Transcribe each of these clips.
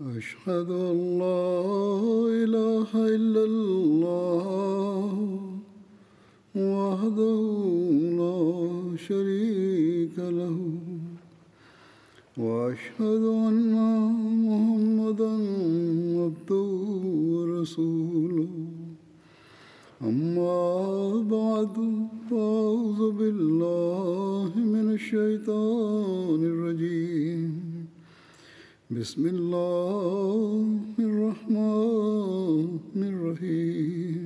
أشهد أن لا إله إلا الله وحده لا شريك له وأشهد أن محمدًا عبده ورسوله أما بعد فأعوذ بالله من الشيطان الرجيم بسم الله الرحمن الرحيم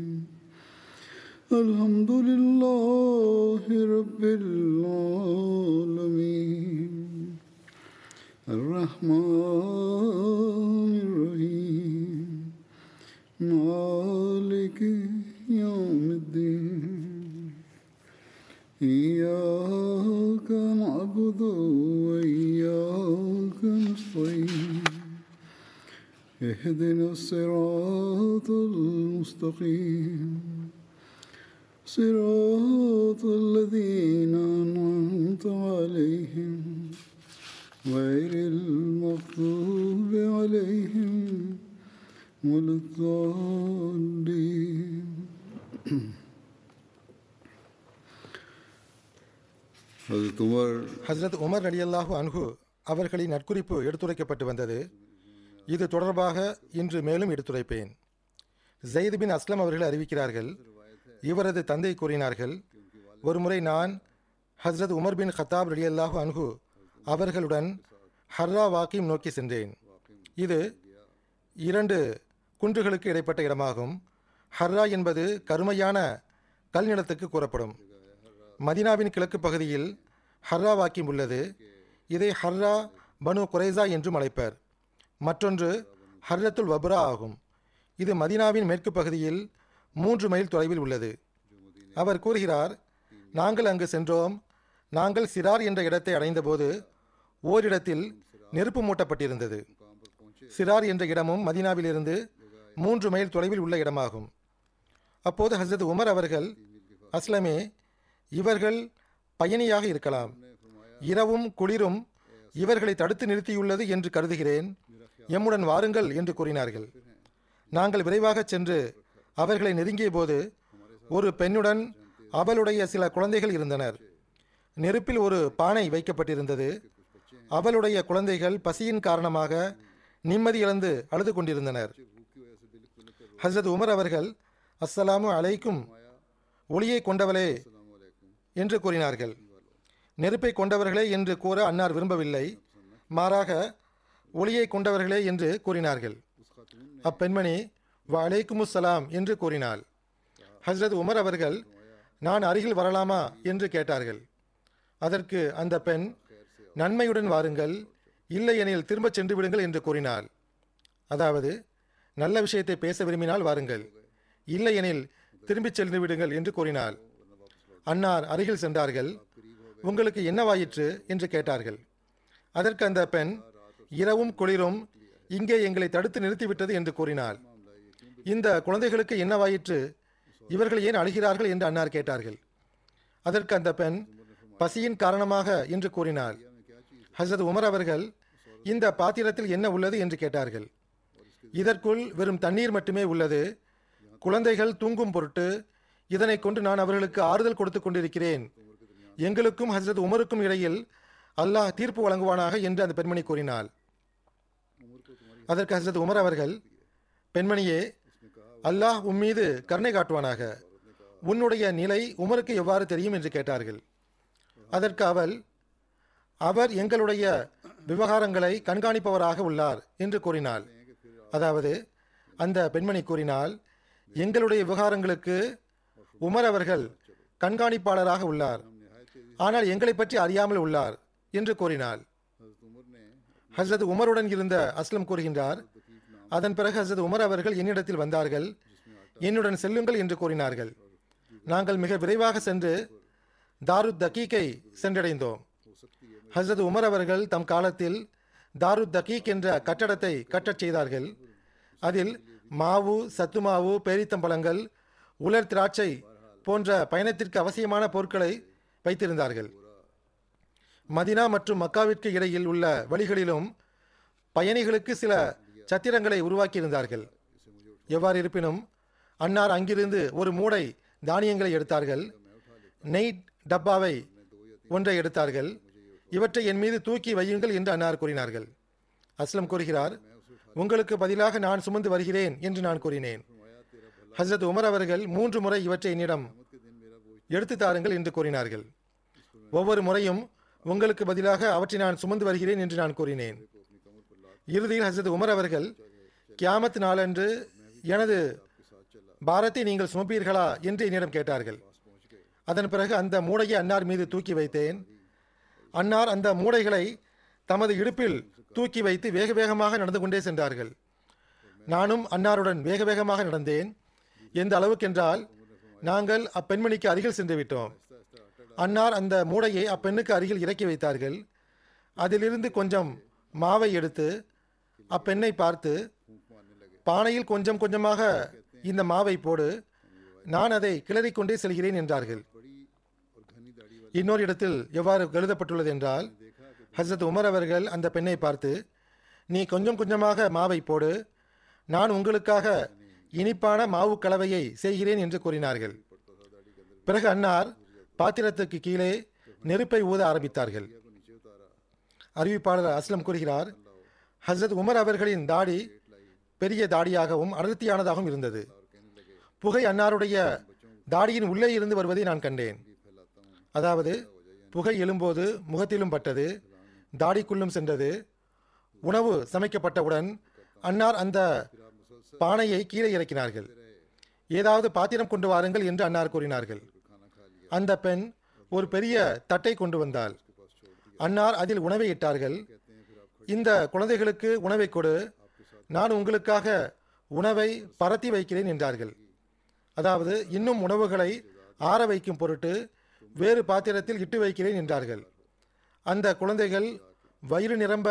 الحمد لله رب العالمين الرحمن الرحيم مالك يوم الدين إياك نعبد وإياك نستعين اهدنا الصراط المستقيم صراط الذين أنعمت عليهم غير المغضوب عليهم ولا الضالين Hazrat Umar ரலியல்லாஹு அன்ஹு அவர்களின் நட்குறிப்பு எடுத்துரைக்கப்பட்டு வந்தது. இது தொடர்பாக இன்று மேலும் எடுத்துரைப்பேன். ஜெயித் பின் அஸ்லம் அவர்கள் அறிவிக்கிறார்கள், இவரது தந்தை கூறினார்கள், ஒருமுறை நான் ஹஸ்ரத் உமர் பின் கத்தாப் ரலியல்லாஹு அன்ஹு அவர்களுடன் ஹர்ரா வாக்கிம் நோக்கி சென்றேன். இது 2 குன்றுகளுக்கு இடைப்பட்ட இடமாகும். ஹர்ரா என்பது கருமையான கல் நிலத்துக்கு கூறப்படும். மதினாவின் கிழக்கு பகுதியில் ஹர்ரா வாக்கிம் உள்ளது. இதை ஹர்ரா பனு குரைசா என்றும் அழைப்பர். மற்றொன்று ஹர்ரத்துல் வபுரா ஆகும். இது மதினாவின் மேற்கு பகுதியில் 3 மைல் தொலைவில் உள்ளது. அவர் கூறுகிறார், நாங்கள் அங்கு சென்றோம். நாங்கள் சிரார் என்ற இடத்தை அடைந்தபோது ஓரிடத்தில் நெருப்பு மூட்டப்பட்டிருந்தது. சிரார் என்ற இடமும் மதினாவிலிருந்து 3 மைல் தொலைவில் உள்ள இடமாகும். அப்போது ஹஸ்ரத் உமர் அவர்கள், அஸ்லமே, இவர்கள் பயணியாக இருக்கலாம். இரவும் குளிரும் இவர்களை தடுத்து நிறுத்தியுள்ளது என்று கருதுகிறேன். எம்முடன் வாருங்கள் என்று கூறினார்கள். நாங்கள் விரைவாக சென்று அவர்களை நெருங்கிய போது ஒரு பெண்ணுடன் அவளுடைய சில குழந்தைகள் இருந்தனர். நெருப்பில் ஒரு பானை வைக்கப்பட்டிருந்தது. அவளுடைய குழந்தைகள் பசியின் காரணமாக நிம்மதி இழந்து அழுது கொண்டிருந்தனர். ஹஸ்ரத் உமர் அவர்கள், அஸ்ஸலாமு அலைக்கும், ஒளியை கொண்டவளே என்று கூறினார்கள். நெருப்பை கொண்டவர்களே என்று கூற அன்னார் விரும்பவில்லை. மாறாக ஒளியை கொண்டவர்களே என்று கூறினார்கள். அப்பெண்மணி வ அலைக்குமுஸ்ஸலாம் என்று கூறினாள். ஹஸ்ரத் உமர் அவர்கள், நான் அருகில் வரலாமா என்று கேட்டார்கள். அதற்கு அந்த பெண், நன்மையுடன் வாருங்கள், இல்லை எனில் திரும்ப சென்று விடுங்கள் என்று கூறினாள். அதாவது, நல்ல விஷயத்தை பேச விரும்பினால் வாருங்கள், இல்லை எனில் திரும்பி சென்று விடுங்கள் என்று கூறினாள். அன்னார் அருகில் சென்றார்கள். உங்களுக்கு என்னவாயிற்று என்று கேட்டார்கள். அதற்கு அந்த பெண், இரவும் குளிரும் இங்கே எங்களை தடுத்து நிறுத்திவிட்டது என்று கூறினாள். இந்த குழந்தைகளுக்கு என்னவாயிற்று, இவர்கள் ஏன் அழுகிறார்கள் என்று அன்னார் கேட்டார்கள். அதற்கு அந்த பெண், பசியின் காரணமாக என்று கூறினாள். ஹஸ்ரத் உமர் அவர்கள், இந்த பாத்திரத்தில் என்ன உள்ளது என்று கேட்டார்கள். இதற்குள் வெறும் தண்ணீர் மட்டுமே உள்ளது. குழந்தைகள் தூங்கும் பொருட்டு இதனை கொண்டு நான் அவர்களுக்கு ஆறுதல் கொடுத்து கொண்டிருக்கிறேன். எங்களுக்கும் ஹஸ்ரத் உமருக்கும் இடையில் அல்லாஹ் தீர்ப்பு வழங்குவானாக என்று அந்த பெண்மணி கூறினாள். அதற்கு ஹஸ்ரத் உமர் அவர்கள், பெண்மணியே, அல்லாஹ் உம்மீது கருணை காட்டுவானாக, உன்னுடைய நிலை உமருக்கு எவ்வாறு தெரியும் என்று கேட்டார்கள். அதற்கு அவள், அவர் எங்களுடைய விவகாரங்களை கண்காணிப்பவராக உள்ளார் என்று கூறினாள். அதாவது, அந்த பெண்மணி கூறினாள், எங்களுடைய விவகாரங்களுக்கு உமர் அவர்கள் கண்காணிப்பாளராக உள்ளார், ஆனால் எங்களை பற்றி அறியாமல் உள்ளார் என்று கூறினாள். ஹஸ்ரத் உமருடன் இருந்த அஸ்லம் கூறுகின்றார், அதன் பிறகு ஹஸ்ரத் உமர் அவர்கள் என்னிடத்தில் வந்தார்கள். என்னுடன் செல்லுங்கள் என்று கூறினார்கள். நாங்கள் மிக விரைவாக சென்று தாருத் தகீக்கை சென்றடைந்தோம். ஹஸ்ரத் உமர் அவர்கள் தம் காலத்தில் தாருத் தகீக் என்ற கட்டடத்தை கட்டச் செய்தார்கள். அதில் மாவு, சத்து மாவு, பேரித்தம்பழங்கள், உலர் திராட்சை போன்ற பயணத்திற்கு அவசியமான பொருட்களை வைத்திருந்தார்கள். மதினா மற்றும் மக்காவிற்கு இடையில் உள்ள வழிகளிலும் பயணிகளுக்கு சில சத்திரங்களை உருவாக்கியிருந்தார்கள். எவ்வாறு இருப்பினும் அன்னார் அங்கிருந்து ஒரு மூடை தானியங்களை எடுத்தார்கள், நெய் டப்பாவை ஒன்றை எடுத்தார்கள். இவற்றை என் மீது தூக்கி வையுங்கள் என்று அன்னார் கூறினார்கள். அஸ்லம் கூறுகிறார், உங்களுக்கு பதிலாக நான் சுமந்து வருகிறேன் என்று நான் கூறினேன். ஹசரத் உமர் அவர்கள் 3 முறை இவற்றை என்னிடம் எடுத்து தாருங்கள் என்று கூறினார்கள். ஒவ்வொரு முறையும் உங்களுக்கு பதிலாக அவற்றை நான் சுமந்து வருகிறேன் என்று நான் கூறினேன். இறுதியில் ஹசரத் உமர் அவர்கள், கியாமத் நாளன்று எனது பாரத்தை நீங்கள் சுமப்பீர்களா என்று என்னிடம் கேட்டார்கள். அதன் பிறகு அந்த மூடையை அன்னார் மீது தூக்கி வைத்தேன். அன்னார் அந்த மூடைகளை தமது இடுப்பில் தூக்கி வைத்து வேக வேகமாக நடந்து கொண்டே சென்றார்கள். நானும் அன்னாருடன் வேக வேகமாக நடந்தேன். எந்த அளவுக்கென்றால் நாங்கள் அப்பெண்மணிக்கு அருகில் சென்று விட்டோம். அன்னார் அந்த மூடையை அப்பெண்ணுக்கு அருகில் இறக்கி வைத்தார்கள். அதிலிருந்து கொஞ்சம் மாவை எடுத்து அப்பெண்ணை பார்த்து, பானையில் கொஞ்சம் கொஞ்சமாக இந்த மாவை போடு, நான் அதை கிளறிக்கொண்டே செல்கிறேன் என்றார்கள். இன்னொரு இடத்தில் எவ்வாறு எழுதப்பட்டுள்ளது என்றால், ஹசரத் உமர் அவர்கள் அந்த பெண்ணை பார்த்து, நீ கொஞ்சம் கொஞ்சமாக மாவை போடு, நான் உங்களுக்காக இனிப்பான மாவு கலவையை செய்கிறேன் என்று கூறினார்கள். பிறகு அன்னார் பாத்திரத்துக்கு கீழே நெருப்பை ஊத ஆரம்பித்தார்கள். அறிவிப்பாளர் அஸ்லம் கூறுகிறார், ஹசரத் உமர் அவர்களின் தாடி பெரிய தாடியாகவும் அடர்த்தியானதாகவும் இருந்தது. புகை அன்னாருடைய தாடியின் உள்ளே இருந்து வருவதை நான் கண்டேன். அதாவது புகை எழும்போது முகத்திலும் பட்டது, தாடிக்குள்ளும் சென்றது. உணவு சமைக்கப்பட்டவுடன் அன்னார் அந்த பானையை கீழே இறக்கினார்கள். ஏதாவது பாத்திரம் கொண்டு வாருங்கள் என்று அன்னார் கூறினார்கள். அந்த பெண் ஒரு பெரிய தட்டை கொண்டு வந்தாள். அன்னார் அதில் உணவை இட்டார்கள். இந்த குழந்தைகளுக்கு உணவை கொடு, நான் உங்களுக்காக உணவை பரத்தி வைக்கிறேன் என்றார்கள். அதாவது இன்னும் உணவுகளை ஆற வைக்கும் பொருட்டு வேறு பாத்திரத்தில் இட்டு வைக்கிறேன் என்றார்கள். அந்த குழந்தைகள் வயிறு நிரம்ப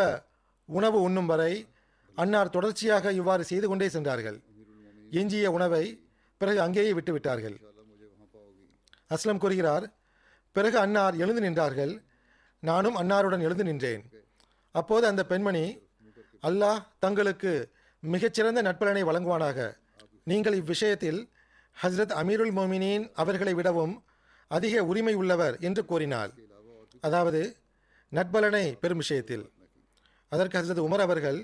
உணவு உண்ணும் வரை அன்னார் தொடர்ச்சியாக இவ்வாறு செய்து கொண்டே சென்றார்கள். எஞ்சிய உணவை பிறகு அங்கேயே விட்டுவிட்டார்கள். அஸ்லம் கூறுகிறார், பிறகு அன்னார் எழுந்து நின்றார்கள். நானும் அன்னாருடன் எழுந்து நின்றேன். அப்போது அந்த பெண்மணி, அல்லாஹ் தங்களுக்கு மிகச்சிறந்த நட்பலனை வழங்குவானாக, நீங்கள் இவ்விஷயத்தில் ஹஸ்ரத் அமீருல் மோமினின் அவர்களை விடவும் அதிக உரிமை உள்ளவர் என்று கூறினாள். அதாவது நட்பலனை பெரும் விஷயத்தில். அதற்கு ஹஸ்ரத் உமர் அவர்கள்,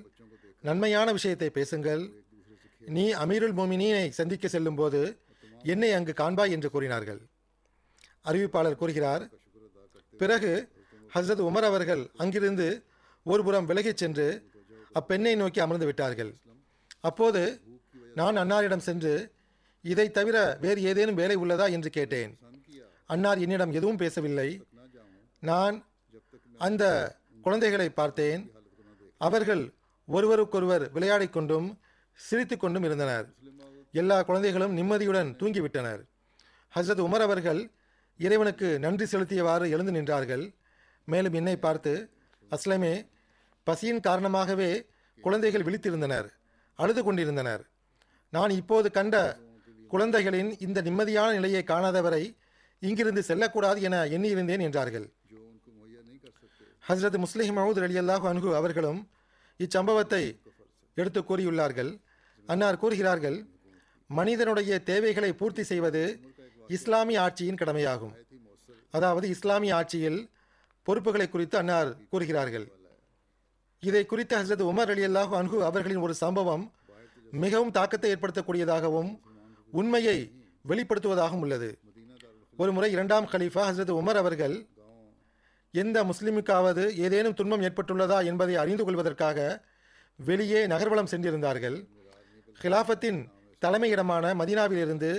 நன்மையான விஷயத்தை பேசுங்கள், நீ அமீருல் மோமினினை சந்திக்க செல்லும் போது என்னை அங்கு காண்பாய் என்று கூறினார்கள். அறிவிப்பாளர் கூறுகிறார், பிறகு ஹஸ்ரத் உமர் அவர்கள் அங்கிருந்து ஒருபுறம் விலகிச் சென்று அப்பெண்ணை நோக்கி அமர்ந்து விட்டார்கள். அப்போது நான் அன்னாரிடம் சென்று, இதை தவிர வேறு ஏதேனும் வேலை உள்ளதா என்று கேட்டேன். அன்னார் என்னிடம் எதுவும் பேசவில்லை. நான் அந்த குழந்தைகளை பார்த்தேன். அவர்கள் ஒருவருக்கொருவர் விளையாடி கொண்டும் சிரித்து கொண்டும் இருந்தனர். எல்லா குழந்தைகளும் நிம்மதியுடன் தூங்கிவிட்டனர். ஹஸ்ரத் உமர் அவர்கள் இறைவனுக்கு நன்றி செலுத்தியவாறு எழுந்து நின்றார்கள். மேலும் என்னை பார்த்து, அஸ்லமே, பசியின் காரணமாகவே குழந்தைகள் விழித்திருந்தனர், அழுது கொண்டிருந்தனர். நான் இப்போது கண்ட குழந்தைகளின் இந்த நிம்மதியான நிலையை காணாதவரை இங்கிருந்து செல்லக்கூடாது என எண்ணியிருந்தேன் என்றார்கள். ஹஸ்ரத் முஸ்லிம் மஹூத் ரலியல்லாஹு அன்ஹு அவர்களும் இச்சம்பவத்தை எடுத்து கூறியுள்ளார்கள். அன்னார் கூறுகிறார்கள், மனிதனுடைய தேவைகளை பூர்த்தி செய்வது இஸ்லாமிய ஆட்சியின் கடமையாகும். அதாவது இஸ்லாமிய ஆட்சியில் பொறுப்புகளை குறித்து அன்னார் கூறுகிறார்கள். இதை குறித்து ஹஸ்ரத் உமர் ரலியல்லாஹு அன்ஹு அவர்களின் ஒரு சம்பவம் மிகவும் தாக்கத்தை ஏற்படுத்தக்கூடியதாகவும் உண்மையை வெளிப்படுத்துவதாகவும் உள்ளது. ஒரு முறை 2ஆம் கலீஃபா ஹஸ்ரத் உமர் அவர்கள் எந்த முஸ்லிமுக்காவது ஏதேனும் துன்பம் ஏற்பட்டுள்ளதா என்பதை அறிந்து கொள்வதற்காக வெளியே நகர்வலம் சென்றிருந்தார்கள். ஹிலாஃபத்தின் தலைமையிடமான மதீனாவிலிருந்து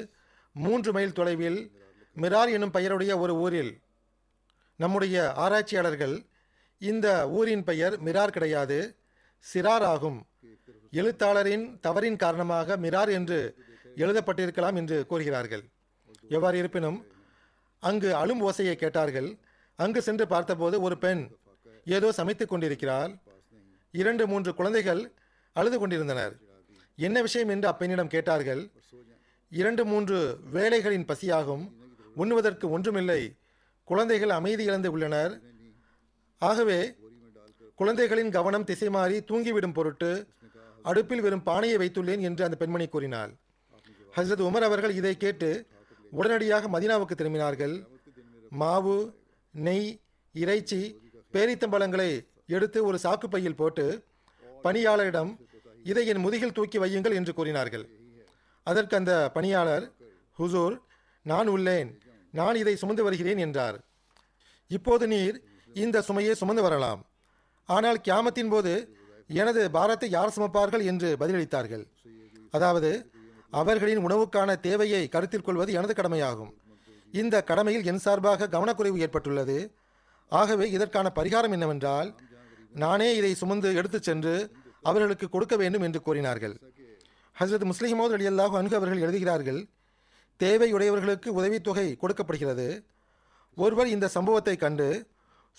3 மைல் தொலைவில் மிரார் என்னும் பெயருடைய ஒரு ஊரில், நம்முடைய ஆராய்ச்சியாளர்கள் இந்த ஊரின் பெயர் மிரார் கிடையாது, சிரார் ஆகும், எழுத்தாளரின் தவறின் காரணமாக மிரார் என்று எழுதப்பட்டிருக்கலாம் என்று கூறுகிறார்கள். எவ்வாறு இருப்பினும் அங்கு அழும் ஓசையை கேட்டார்கள். அங்கு சென்று பார்த்தபோது ஒரு பெண் ஏதோ சமைத்து கொண்டிருக்கிறார். 2-3 குழந்தைகள் அழுது கொண்டிருந்தனர். என்ன விஷயம் என்று அப்பெண்ணிடம் கேட்டார்கள். 2-3 வேலைகளின் பசியாகும், உண்ணுவதற்கு ஒன்றுமில்லை, குழந்தைகள் அமைதி இழந்து உள்ளனர், ஆகவே குழந்தைகளின் கவனம் திசை மாறி தூங்கிவிடும் பொருட்டு அடுப்பில் வெறும் பானையை வைத்துள்ளேன் என்று அந்த பெண்மணி கூறினாள். ஹசரத் உமர் அவர்கள் இதை கேட்டு உடனடியாக மதீனாவுக்கு திரும்பினார்கள். மாவு, நெய், இறைச்சி, பேரித்தம்பழங்களை எடுத்து ஒரு சாக்கு பையில் போட்டு பணியாளரிடம் இதை என் முதுகில் தூக்கி வையுங்கள் என்று கூறினார்கள். அதற்கு அந்த பணியாளர், ஹுசூர் நான் உள்ளேன், நான் இதை சுமந்து வருகிறேன் என்றார். இப்போது நீர் இந்த சுமையை சுமந்து வரலாம், ஆனால் கியாமத்தின் போது எனது பாரத்தை யார் சுமப்பார்கள் என்று பதிலளித்தார்கள். அதாவது அவர்களின் உணவுக்கான தேவையை கருத்தில் கொள்வது எனது கடமையாகும். இந்த கடமையில் என் சார்பாக கவனக்குறைவு ஏற்பட்டுள்ளது. ஆகவே இதற்கான பரிகாரம் என்னவென்றால் நானே இதை சுமந்து எடுத்து சென்று அவர்களுக்கு கொடுக்க வேண்டும் என்று கூறினார்கள். ஹசரத் முஸ்லிமோது ரலியல்லாஹு அன்ஹு அவர்கள் எழுதுகிறார்கள், தேவையுடையவர்களுக்கு உதவித்தொகை கொடுக்கப்படுகிறது. ஒருவர் இந்த சம்பவத்தை கண்டு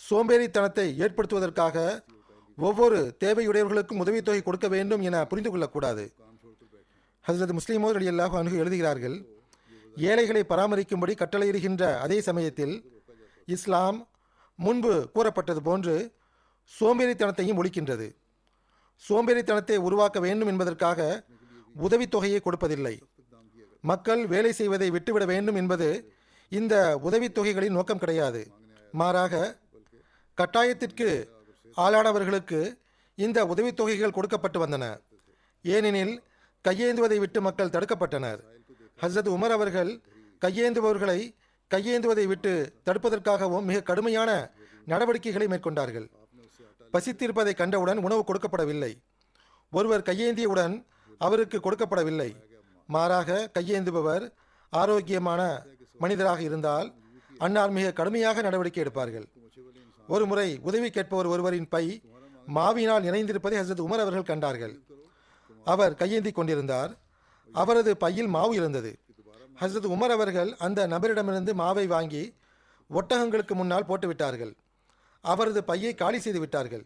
சோம்பேறித்தனத்தை ஏற்படுத்துவதற்காக ஒவ்வொரு தேவையுடையவர்களுக்கும் உதவித்தொகை கொடுக்க வேண்டும் என புரிந்து கொள்ளக்கூடாது. ஹசரத் முஸ்லிமோது ரலியல்லாஹு அன்ஹு எழுதுகிறார்கள், ஏழைகளை பராமரிக்கும்படி கட்டளையிடுகின்ற அதே சமயத்தில் இஸ்லாம் முன்பு கூறப்பட்டது போன்று சோம்பேறித்தனத்தையும் ஒழிக்கின்றது. சோம்பேறித்தனத்தை உருவாக்க வேண்டும் என்பதற்காக உதவித்தொகையை கொடுப்பதில்லை. மக்கள் வேலை செய்வதை விட்டுவிட வேண்டும் என்பது இந்த உதவித்தொகைகளின் நோக்கம் கிடையாது. மாறாக கட்டாயத்திற்கு ஆளானவர்களுக்கு இந்த உதவித்தொகைகள் கொடுக்கப்பட்டு வந்தன. ஏனெனில் கையேந்துவதை விட்டு மக்கள் தடுக்கப்பட்டனர். ஹசரத் உமர் அவர்கள் கையேந்துபவர்களை கையேந்துவதை விட்டு தடுப்பதற்காகவும் மிக கடுமையான நடவடிக்கைகளை மேற்கொண்டார்கள். பசித்திருப்பதை கண்டவுடன் உணவு கொடுக்கப்படவில்லை. ஒருவர் கையேந்தியவுடன் அவருக்கு கொடுக்கப்படவில்லை. மாறாக கையேந்துபவர் ஆரோக்கியமான மனிதராக இருந்தால் அன்னார் மிக கடுமையாக நடவடிக்கை எடுப்பார்கள். ஒரு முறை உதவி கேட்பவர் ஒருவரின் பை மாவினால் நிறைந்திருப்பதை ஹசரத் உமர் அவர்கள் கண்டார்கள். அவர் கையேந்தி கொண்டிருந்தார். அவரது பையில் மாவு இருந்தது. ஹசரத் உமர் அவர்கள் அந்த நபரிடமிருந்து மாவை வாங்கி ஒட்டகங்களுக்கு முன்னால் போட்டுவிட்டார்கள். அவரது பையை காலி செய்து விட்டார்கள்.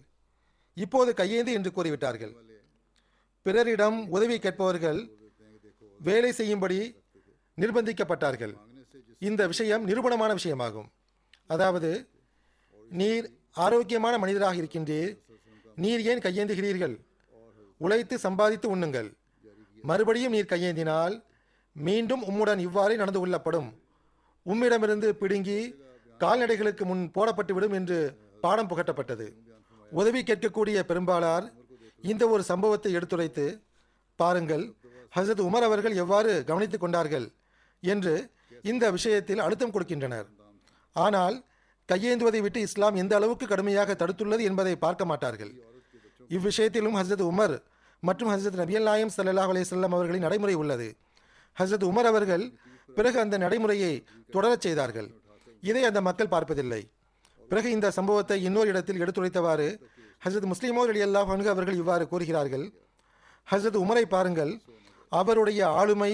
இப்போது கையேந்தி என்று கூறிவிட்டார்கள். பிறரிடம் உதவி கேட்பவர்கள் வேலை செய்யும்படி நிர்பந்திக்கப்பட்டார்கள். இந்த விஷயம் நிரூபணமான விஷயமாகும். அதாவது நீர் ஆரோக்கியமான மனிதராக இருக்கின்றீர், நீர் ஏன் கையேந்துகிறீர்கள்? உழைத்து சம்பாதித்து உண்ணுங்கள். மறுபடியும் நீர் கையேந்தினால் மீண்டும் உம்முடன் இவ்வாறே நடந்து கொள்ளப்படும், உம்மிடமிருந்து பிடுங்கி கால்நடைகளுக்கு முன் போடப்பட்டுவிடும் என்று பாடம் புகட்டப்பட்டது. உதவி கேட்கக்கூடிய பெரும்பாலார் இந்த ஒரு சம்பவத்தை எடுத்துரைத்து, பாருங்கள் ஹசரத் உமர் அவர்கள் எவ்வாறு கவனித்து கொண்டார்கள் என்று இந்த விஷயத்தில் அழுத்தம் கொடுக்கின்றனர். ஆனால் கையேந்துவதை விட்டு இஸ்லாம் எந்த அளவுக்கு கடுமையாக தடுத்துள்ளது என்பதை பார்க்க மாட்டார்கள். இவ்விஷயத்திலும் ஹசரத் உமர் மற்றும் ஹசரத் நபியல் நாயம் ஸல்லல்லாஹு அலைஹி வஸல்லம் அவர்களின் நடைமுறை உள்ளது. ஹசரத் உமர் அவர்கள் பிறகு அந்த நடைமுறையை தொடரச் செய்தார்கள். இதை அந்த மக்கள் பார்ப்பதில்லை. பிறகு இந்த சம்பவத்தை இன்னொரு இடத்தில் எடுத்துரைத்தவாறு ஹசரத் முஸ்லிமோது ரலியல்லாஹு அன்ஹு அவர்கள் இவ்வாறு கூறுகிறார்கள், ஹசரத் உமரை பாருங்கள், அவருடைய ஆளுமை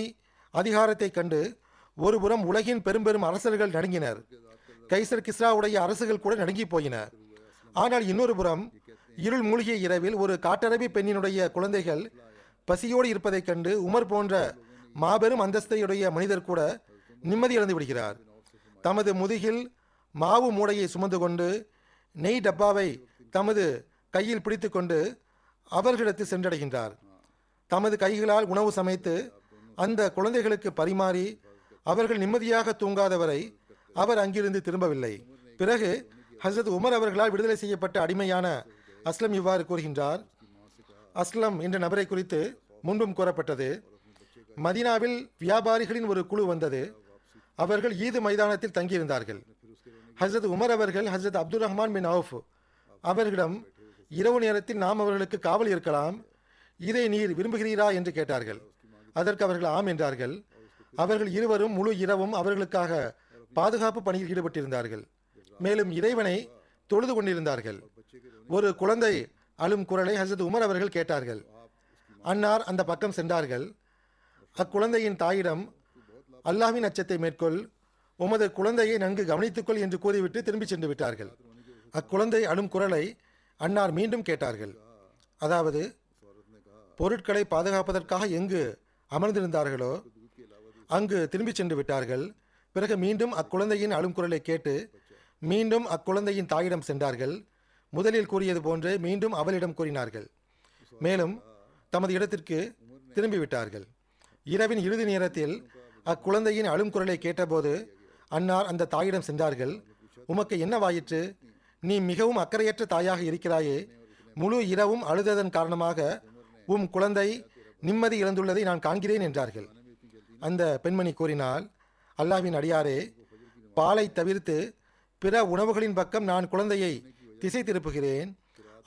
அதிகாரத்தை கண்டு ஒருபுறம் உலகின் பெரும் பெரும் அரசர்கள் நடுங்கினர். கைசர் கிஸ்ராவுடைய அரசுகள் கூட நடுங்கி போயின. ஆனால் இன்னொரு புறம் இருள் மூழ்கிய இரவில் ஒரு காட்டரபி பெண்ணினுடைய குழந்தைகள் பசியோடு இருப்பதைக் கண்டு உமர் போன்ற மாபெரும் அந்தஸ்தையுடைய மனிதர் கூட நிம்மதி இழந்து விடுகிறார். தமது முதுகில் மாவு மூடையை சுமந்து கொண்டு நெய் டப்பாவை தமது கையில் பிடித்து கொண்டு அவர்களிடத்தில் சென்றடைகின்றார். தமது கைகளால் உணவு சமைத்து அந்த குழந்தைகளுக்கு பரிமாறி அவர்கள் நிம்மதியாக தூங்காதவரை அவர் அங்கிருந்து திரும்பவில்லை. பிறகு ஹசரத் உமர் அவர்களால் விடுதலை செய்யப்பட்ட அடிமையான அஸ்லம் இவ்வாறு கூறுகின்றார். அஸ்லம் என்ற நபரை குறித்து முன்பும் கூறப்பட்டது. மதீனாவில் வியாபாரிகளின் ஒரு குழு வந்தது. அவர்கள் ஈது மைதானத்தில் தங்கியிருந்தார்கள். ஹசரத் உமர் அவர்கள் ஹசரத் அப்துல் ரஹ்மான் பின் அவுஃப் அவர்களிடம், இரவு நேரத்தில் நாம் அவர்களுக்கு காவல் இருக்கலாம், இதை நீர் விரும்புகிறீரா என்று கேட்டார்கள். அதற்கு அவர்கள் ஆம் என்றார்கள். அவர்கள் இருவரும் முழு இரவும் அவர்களுக்காக பாதுகாப்பு பணியில் ஈடுபட்டிருந்தார்கள். மேலும் இறைவனை தொழுது கொண்டிருந்தார்கள். ஒரு குழந்தை அழும் குரலை ஹசரத் உமர் அவர்கள் கேட்டார்கள். அன்னார் அந்த பக்கம் சென்றார்கள். அக்குழந்தையின் தாயிடம், அல்லாஹ்வின் அச்சத்தை மேற்கொள், உமது குழந்தையை நன்கு கவனித்துக்கொள் என்று கூறிவிட்டு திரும்பி சென்று விட்டார்கள். அக்குழந்தை அழும் குரலை அன்னார் மீண்டும் கேட்டார்கள். அதாவது பொருட்களை பாதுகாப்பதற்காக எங்கு அமர்ந்திருந்தார்களோ அங்கு திரும்பி சென்று விட்டார்கள். பிறகு மீண்டும் அக்குழந்தையின் அழும் குரலை கேட்டு மீண்டும் அக்குழந்தையின் தாயிடம் சென்றார்கள். முதலில் கூறியது போன்று மீண்டும் அவளிடம் கூறினார்கள். மேலும் தமது இடத்திற்கு திரும்பிவிட்டார்கள். இரவின் இறுதி நேரத்தில் அக்குழந்தையின் அழும் குரலை கேட்டபோது அன்னார் அந்த தாயிடம் சென்றார்கள். உமக்கு என்னவாயிற்று? நீ மிகவும் அக்கறையற்ற தாயாக இருக்கிறாயே. முழு இரவும் அழுததன் காரணமாக உம் குழந்தை நிம்மதி இழந்துள்ளதை நான் காண்கிறேன் என்றார்கள். அந்த பெண்மணி கூறினாள், அல்லாஹ்வின் அடியாரே, பாலை தவிர்த்து பிற உணவுகளின் பக்கம் நான் குழந்தையை திசை திருப்புகிறேன்.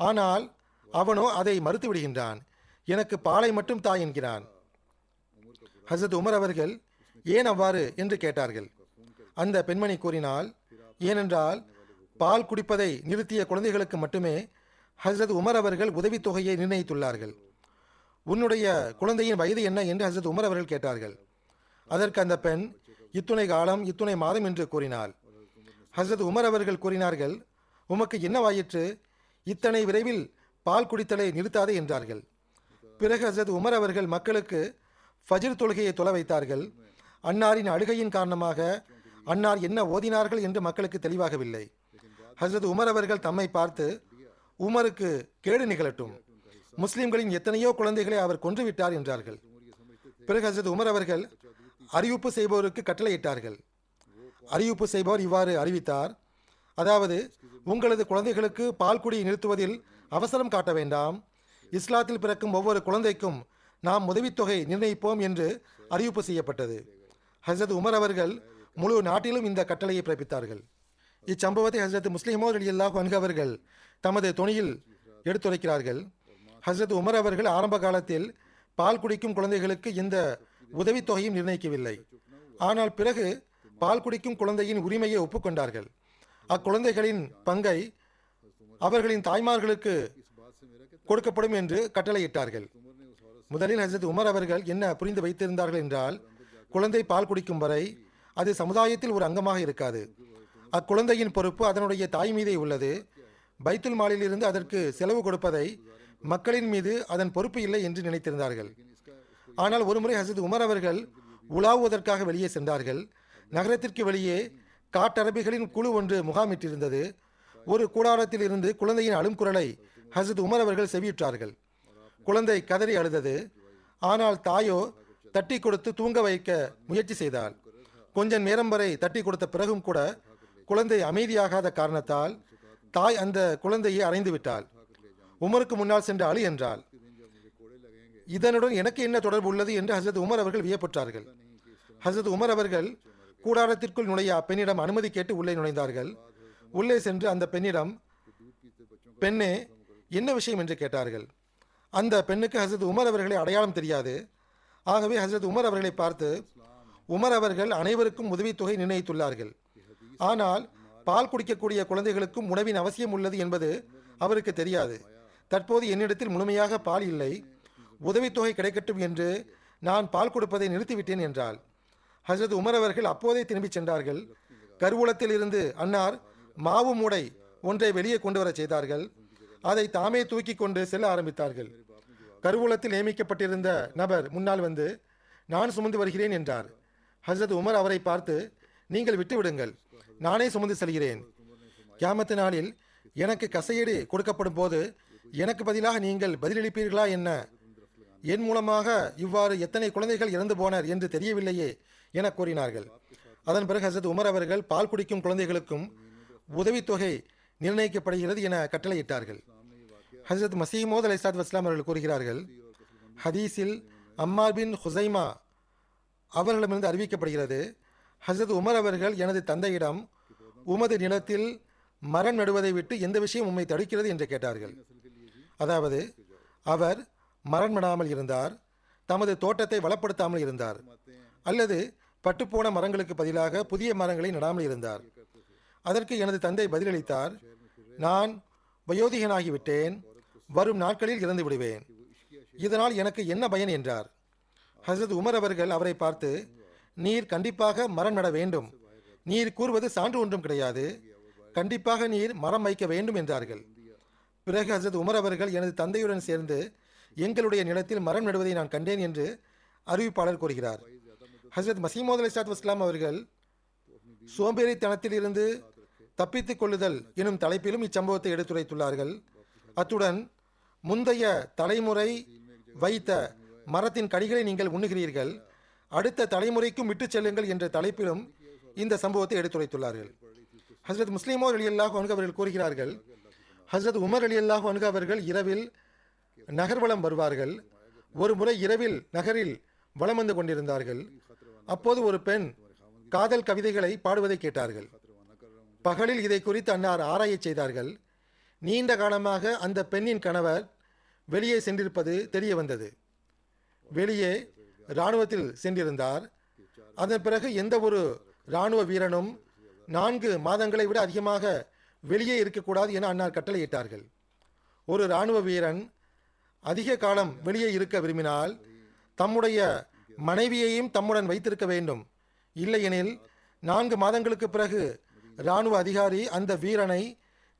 ஆனால் அவனோ அதை மறுத்து விடுகின்றான். எனக்கு பாலை மட்டும் தாய் என்கிறான். ஹஸரத் உமர் அவர்கள் ஏன் அவ்வாறு என்று கேட்டார்கள். அந்த பெண்மணி கூறினாள், ஏனென்றால் பால் குடிப்பதை நிறுத்திய குழந்தைகளுக்கு மட்டுமே ஹஸரத் உமர் அவர்கள் உதவித்தொகையை நிர்ணயித்துள்ளார்கள். உன்னுடைய குழந்தையின் வயது என்ன என்று ஹஸரத் உமர் அவர்கள் கேட்டார்கள். அதற்கு அந்த பெண் இத்துணை காலம் இத்துணை மாதம் என்று கூறினாள். ஹஸரத் உமர் அவர்கள் கூறினார்கள், உமக்கு என்னவாயிற்று? இத்தனை விரைவில் பால் குடித்தலை நிறுத்தாதே என்றார்கள். பிறகு ஹஸரத் உமர் அவர்கள் மக்களுக்கு ஃபஜ்ர் தொழுகையை தொழ வைத்தார்கள். அன்னாரின் அழுகையின் காரணமாக அன்னார் என்ன ஓதினார்கள் என்று மக்களுக்கு தெளிவாகவில்லை. ஹஸரத் உமர் அவர்கள் தம்மை பார்த்து, உமருக்கு கேடு நிகழட்டும், முஸ்லிம்களின் எத்தனையோ குழந்தைகளை அவர் கொன்றுவிட்டார் என்றார்கள். பிறகு ஹஸரத் உமர் அவர்கள் அறிவிப்பு செய்பவருக்கு கட்டளையிட்டார்கள். அறிவிப்பு செய்பவர் இவ்வாறு அறிவித்தார், அதாவது உங்களது குழந்தைகளுக்கு பால் குடி நிறுத்துவதில் அவசரம் காட்ட வேண்டாம். இஸ்லாத்தில் பிறக்கும் ஒவ்வொரு குழந்தைக்கும் நாம் உதவித்தொகை நிர்ணயிப்போம் என்று அறிவிப்பு செய்யப்பட்டது. ஹஸரத் உமர் அவர்கள் முழு நாட்டிலும் இந்த கட்டளையை பிறப்பித்தார்கள். இச்சம்பவத்தை ஹஸரத் முஸ்லிமோ ரலியல்லாஹு அன்ஹு அவர்கள் தமது துணியில் எடுத்துரைக்கிறார்கள். ஹஸரத் உமர் அவர்கள் ஆரம்ப காலத்தில் பால் குடிக்கும் குழந்தைகளுக்கு இந்த உதவித்தொகையும் நிர்ணயிக்கவில்லை. ஆனால் பிறகு பால் குடிக்கும் குழந்தையின் உரிமையை ஒப்புக்கொண்டார்கள். அக்குழந்தைகளின் பங்கை அவர்களின் தாய்மார்களுக்கு கொடுக்கப்படும் என்று கட்டளையிட்டார்கள். முதலில் ஹஸரத் உமர் அவர்கள் என்ன புரிந்து வைத்திருந்தார்கள் என்றால், குழந்தை பால் குடிக்கும் வரை அது சமுதாயத்தில் ஒரு அங்கமாக இருக்காது. அக்குழந்தையின் பொறுப்பு அதனுடைய தாய் மீதே உள்ளது. பைத்துல் மாலிலிருந்து அதற்கு செலவு கொடுப்பதை மக்களின் மீது அதன் பொறுப்பு இல்லை என்று நினைத்திருந்தார்கள். ஆனால் ஒருமுறை ஹஸரத் உமர் அவர்கள் உலாவுவதற்காக வெளியே சென்றார்கள். நகரத்திற்கு வெளியே காட்டரபிகளின் குழு ஒன்று முகாமிட்டிருந்தது. ஒரு கூடாரத்தில் இருந்து குழந்தையின் அழும் குரலை ஹஸரத் உமர் அவர்கள் செவியுற்றார்கள். குழந்தை கதறி அழுதது. ஆனால் தாயோ தட்டி கொடுத்து தூங்க வைக்க முயற்சி செய்தாள். கொஞ்ச நேரம் வரை தட்டி கொடுத்த பிறகும் கூட குழந்தை அமைதியாகாத காரணத்தால் தாய் அந்த குழந்தையை அறைந்து விட்டாள். உமருக்கு முன்னால் சென்று அழு என்றாள். இதனுடன் எனக்கு என்ன தொடர்பு உள்ளது என்று ஹஸரத் உமர் அவர்கள் வியப்புற்றார்கள். ஹஸரத் உமர் அவர்கள் கூடாரத்திற்குள் நுழைய அப்பெண்ணிடம் அனுமதி கேட்டு உள்ளே நுழைந்தார்கள். உள்ளே சென்று அந்த பெண்ணிடம், பெண்ணே, என்ன விஷயம் என்று கேட்டார்கள். அந்த பெண்ணுக்கு ஹஸரத் உமர் அவர்களை அடையாளம் தெரியாது. ஆகவே ஹஸரத் உமர் அவர்களை பார்த்து, உமர் அவர்கள் அனைவருக்கும் உதவித்தொகை நிர்ணயித்துள்ளார்கள். ஆனால் பால் குடிக்கக்கூடிய குழந்தைகளுக்கும் உணவின் அவசியம் உள்ளது என்பது அவருக்கு தெரியாது. தற்போது என்னிடத்தில் முழுமையாக பால் இல்லை. உதவித்தொகை கிடைக்கட்டும் என்று நான் பால் கொடுப்பதை நிறுத்திவிட்டேன் என்றாள். ஹஸரத் உமர் அவர்கள் அப்போதே திரும்பிச் சென்றார்கள். கருவூலத்தில் இருந்து அன்னார் மாவு மூடை ஒன்றை வெளியே கொண்டு வர செய்தார்கள். அதை தாமே தூக்கி கொண்டு செல்ல ஆரம்பித்தார்கள். கருவூலத்தில் நியமிக்கப்பட்டிருந்த நபர் முன்னால் வந்து, நான் சுமந்து வருகிறேன் என்றார். ஹஸரத் உமர் அவரை பார்த்து, நீங்கள் விட்டுவிடுங்கள், நானே சுமந்து செல்கிறேன். கியாமத்து நாளில் எனக்கு கசையீடு கொடுக்கப்படும் போது எனக்கு பதிலாக நீங்கள் பதிலளிப்பீர்களா என்ன? என் மூலமாக இவ்வாறு எத்தனை குழந்தைகள் இறந்து போனர் என்று தெரியவில்லையே என கூறினார்கள். அதன் பிறகு ஹஸரத் உமர் அவர்கள் பால் குடிக்கும் குழந்தைகளுக்கும் உதவித்தொகை நிர்ணயிக்கப்படுகிறது என கட்டளையிட்டார்கள். ஹஸரத் மசீஹ் மவ்ஊத் அலைஹிஸ்ஸலாத்து வஸ்ஸலாம் அவர்கள் கூறுகிறார்கள், ஹதீஸில் அம்மார் பின் ஹுசைமா அவர்களிடமிருந்து அறிவிக்கப்படுகிறது, ஹஸரத் உமர் அவர்கள் எனது தந்தையிடம், உமது நிலத்தில் மரம் நடுவதை விட்டு எந்த விஷயம் உம்மை தடுக்கிறது என்று கேட்டார்கள். அதாவது அவர் மரம் நடாமல் இருந்தார், தமது தோட்டத்தை வளப்படுத்தாமல் இருந்தார், அல்லது பட்டுப்போன மரங்களுக்கு பதிலாக புதிய மரங்களை நடாமல் இருந்தார். அதற்கு எனது தந்தை பதிலளித்தார், நான் வயோதிகனாகிவிட்டேன், வரும் நாட்களில் இறந்து விடுவேன், இதனால் எனக்கு என்ன பயன் என்றார். ஹஸரத் உமர் அவர்கள் அவரை பார்த்து, நீர் கண்டிப்பாக மரம் நட வேண்டும், நீர் கூறுவது சான்று ஒன்றும் கிடையாது, கண்டிப்பாக நீர் மரம் வைக்க வேண்டும் என்றார்கள். பிறகு ஹஸரத் உமர் அவர்கள் எனது தந்தையுடன் சேர்ந்து எங்களுடைய நிலத்தில் மரம் நடுவதை நான் கண்டேன் என்று அறிவிப்பாளர் கூறுகிறார். ஹஸரத் மசீஹ் மவ்ஊத் அலைஹிஸ்ஸலாத்து வஸ்ஸலாம் அவர்கள் சோம்பேறித்தனத்தில் இருந்து தப்பித்துக் கொள்ளுதல் எனும் தலைப்பிலும் இச்சம்பவத்தை எடுத்துரைத்துள்ளார்கள். அத்துடன் முந்தைய தலைமுறை வைத்த மரத்தின் கடிகளை நீங்கள் உண்ணுகிறீர்கள், அடுத்த தலைமுறைக்கும் விட்டு செல்லுங்கள் என்ற தலைப்பிலும் இந்த சம்பவத்தை எடுத்துரைத்துள்ளார்கள். ஹசரத் முஸ்லிமோ ரலியல்லாஹு அன்ஹு அவர்கள் கூறுகிறார்கள், ஹசரத் உமர் ரலியல்லாஹு அன்ஹு அவர்கள் இரவில் நகர்வலம் வருவார்கள். ஒரு முறை இரவில் நகரில் வலம் வந்து கொண்டிருந்தார்கள். அப்போது ஒரு பெண் காதல் கவிதைகளை பாடுவதை கேட்டார்கள். பகலில் இதை குறித்து அன்னார் ஆராயச் செய்தார்கள். நீண்ட காலமாக அந்த பெண்ணின் கணவர் வெளியே சென்றிருப்பது தெரிய வந்தது. வெளியே இராணுவத்தில் சென்றிருந்தார். அதன் பிறகு எந்த ஒரு இராணுவ வீரனும் 4 மாதங்களை விட அதிகமாக வெளியே இருக்கக்கூடாது என அன்னார் கட்டளையிட்டார்கள். ஒரு இராணுவ வீரன் அதிக காலம் வெளியே இருக்க விரும்பினால் தம்முடைய மனைவியையும் தம்முடன் வைத்திருக்க வேண்டும். இல்லையெனில் 4 மாதங்களுக்கு பிறகு இராணுவ அதிகாரி அந்த வீரனை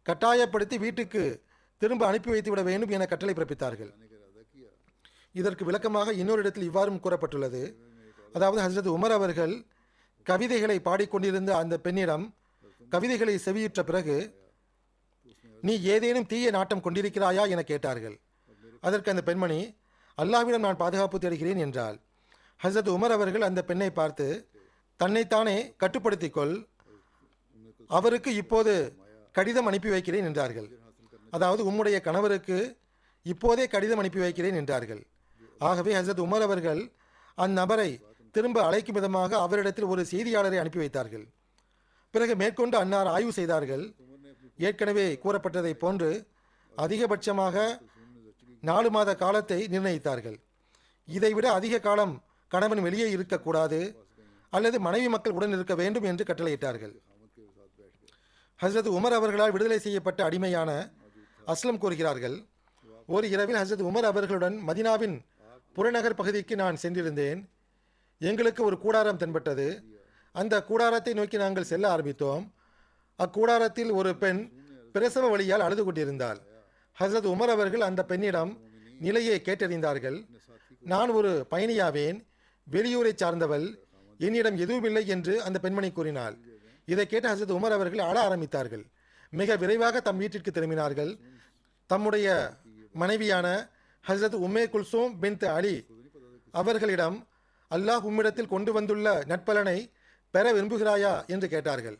கட்டாயப்படுத்தி வீட்டுக்கு திரும்ப அனுப்பி வைத்துவிட வேண்டும் என கட்டளை பிறப்பித்தார்கள். இதற்கு விளக்கமாக இன்னொரு இடத்தில் இவ்வாறும் கூறப்பட்டுள்ளது. அதாவது ஹஜ்ரத் உமர் அவர்கள் கவிதைகளை பாடிக்கொண்டிருந்த அந்த பெண்ணிடம் கவிதைகளை செவியுற்ற பிறகு, நீ ஏதேனும் தீய நாட்டம் கொண்டிருக்கிறாயா என கேட்டார்கள். அதற்கு அந்த பெண்மணி, அல்லாஹ்விடம் நான் பாதுகாப்பு தேடுகிறேன் என்றாள். ஹஜ்ரத் உமர் அவர்கள் அந்த பெண்ணை பார்த்து, தன்னைத்தானே கட்டுப்படுத்திக்கொள், அவருக்கு இப்போது கடிதம் அனுப்பி வைக்கிறேன் என்றார்கள். அதாவது உம்முடைய கணவருக்கு இப்போதே கடிதம் அனுப்பி வைக்கிறேன் என்றார்கள். ஆகவே ஹசரத் உமர் அவர்கள் அந்நபரை திரும்ப அழைக்கும் விதமாக அவரிடத்தில் ஒரு செய்தியாளரை அனுப்பி வைத்தார்கள். பிறகு மேற்கொண்டு அன்னார் ஆய்வு செய்தார்கள். ஏற்கனவே கூறப்பட்டதை போன்று அதிகபட்சமாக 4 மாத காலத்தை நிர்ணயித்தார்கள். இதைவிட அதிக காலம் கணவன் வெளியே இருக்கக்கூடாது அல்லது மனைவி மக்கள் உடன் இருக்க வேண்டும் என்று கட்டளையிட்டார்கள். ஹசரத் உமர் அவர்களால் விடுதலை செய்யப்பட்ட அடிமையான அஸ்லம் கூறுகிறார்கள், ஒரு இரவில் ஹசரத் உமர் அவர்களுடன் மதினாவின் புறநகர் பகுதிக்கு நான் சென்றிருந்தேன். எங்களுக்கு ஒரு கூடாரம் தென்பட்டது. அந்த கூடாரத்தை நோக்கி நாங்கள் செல்ல ஆரம்பித்தோம். அக்கூடாரத்தில் ஒரு பெண் பிரசவ வலியால் அழுது கொண்டிருந்தாள். ஹசரத் உமர் அவர்கள் அந்த பெண்ணிடம் நிலையை கேட்டறிந்தார்கள். நான் ஒரு பயணியாவேன், வெளியூரை சார்ந்தவள், என்னிடம் எதுவுமில்லை என்று அந்த பெண்மணி கூறினாள். இதை கேட்ட ஹசரத் உமர் அவர்கள் அழ ஆரம்பித்தார்கள். மிக விரைவாக தம் வீட்டிற்கு திரும்பினார்கள். தம்முடைய மனைவியான ஹசரத் உம்மே குல்சூம் பின்த் அலி அவர்களிடம், அல்லாஹ் உம்மிடத்தில் கொண்டு வந்துள்ள நட்பலனை பெற விரும்புகிறாயா என்று கேட்டார்கள்.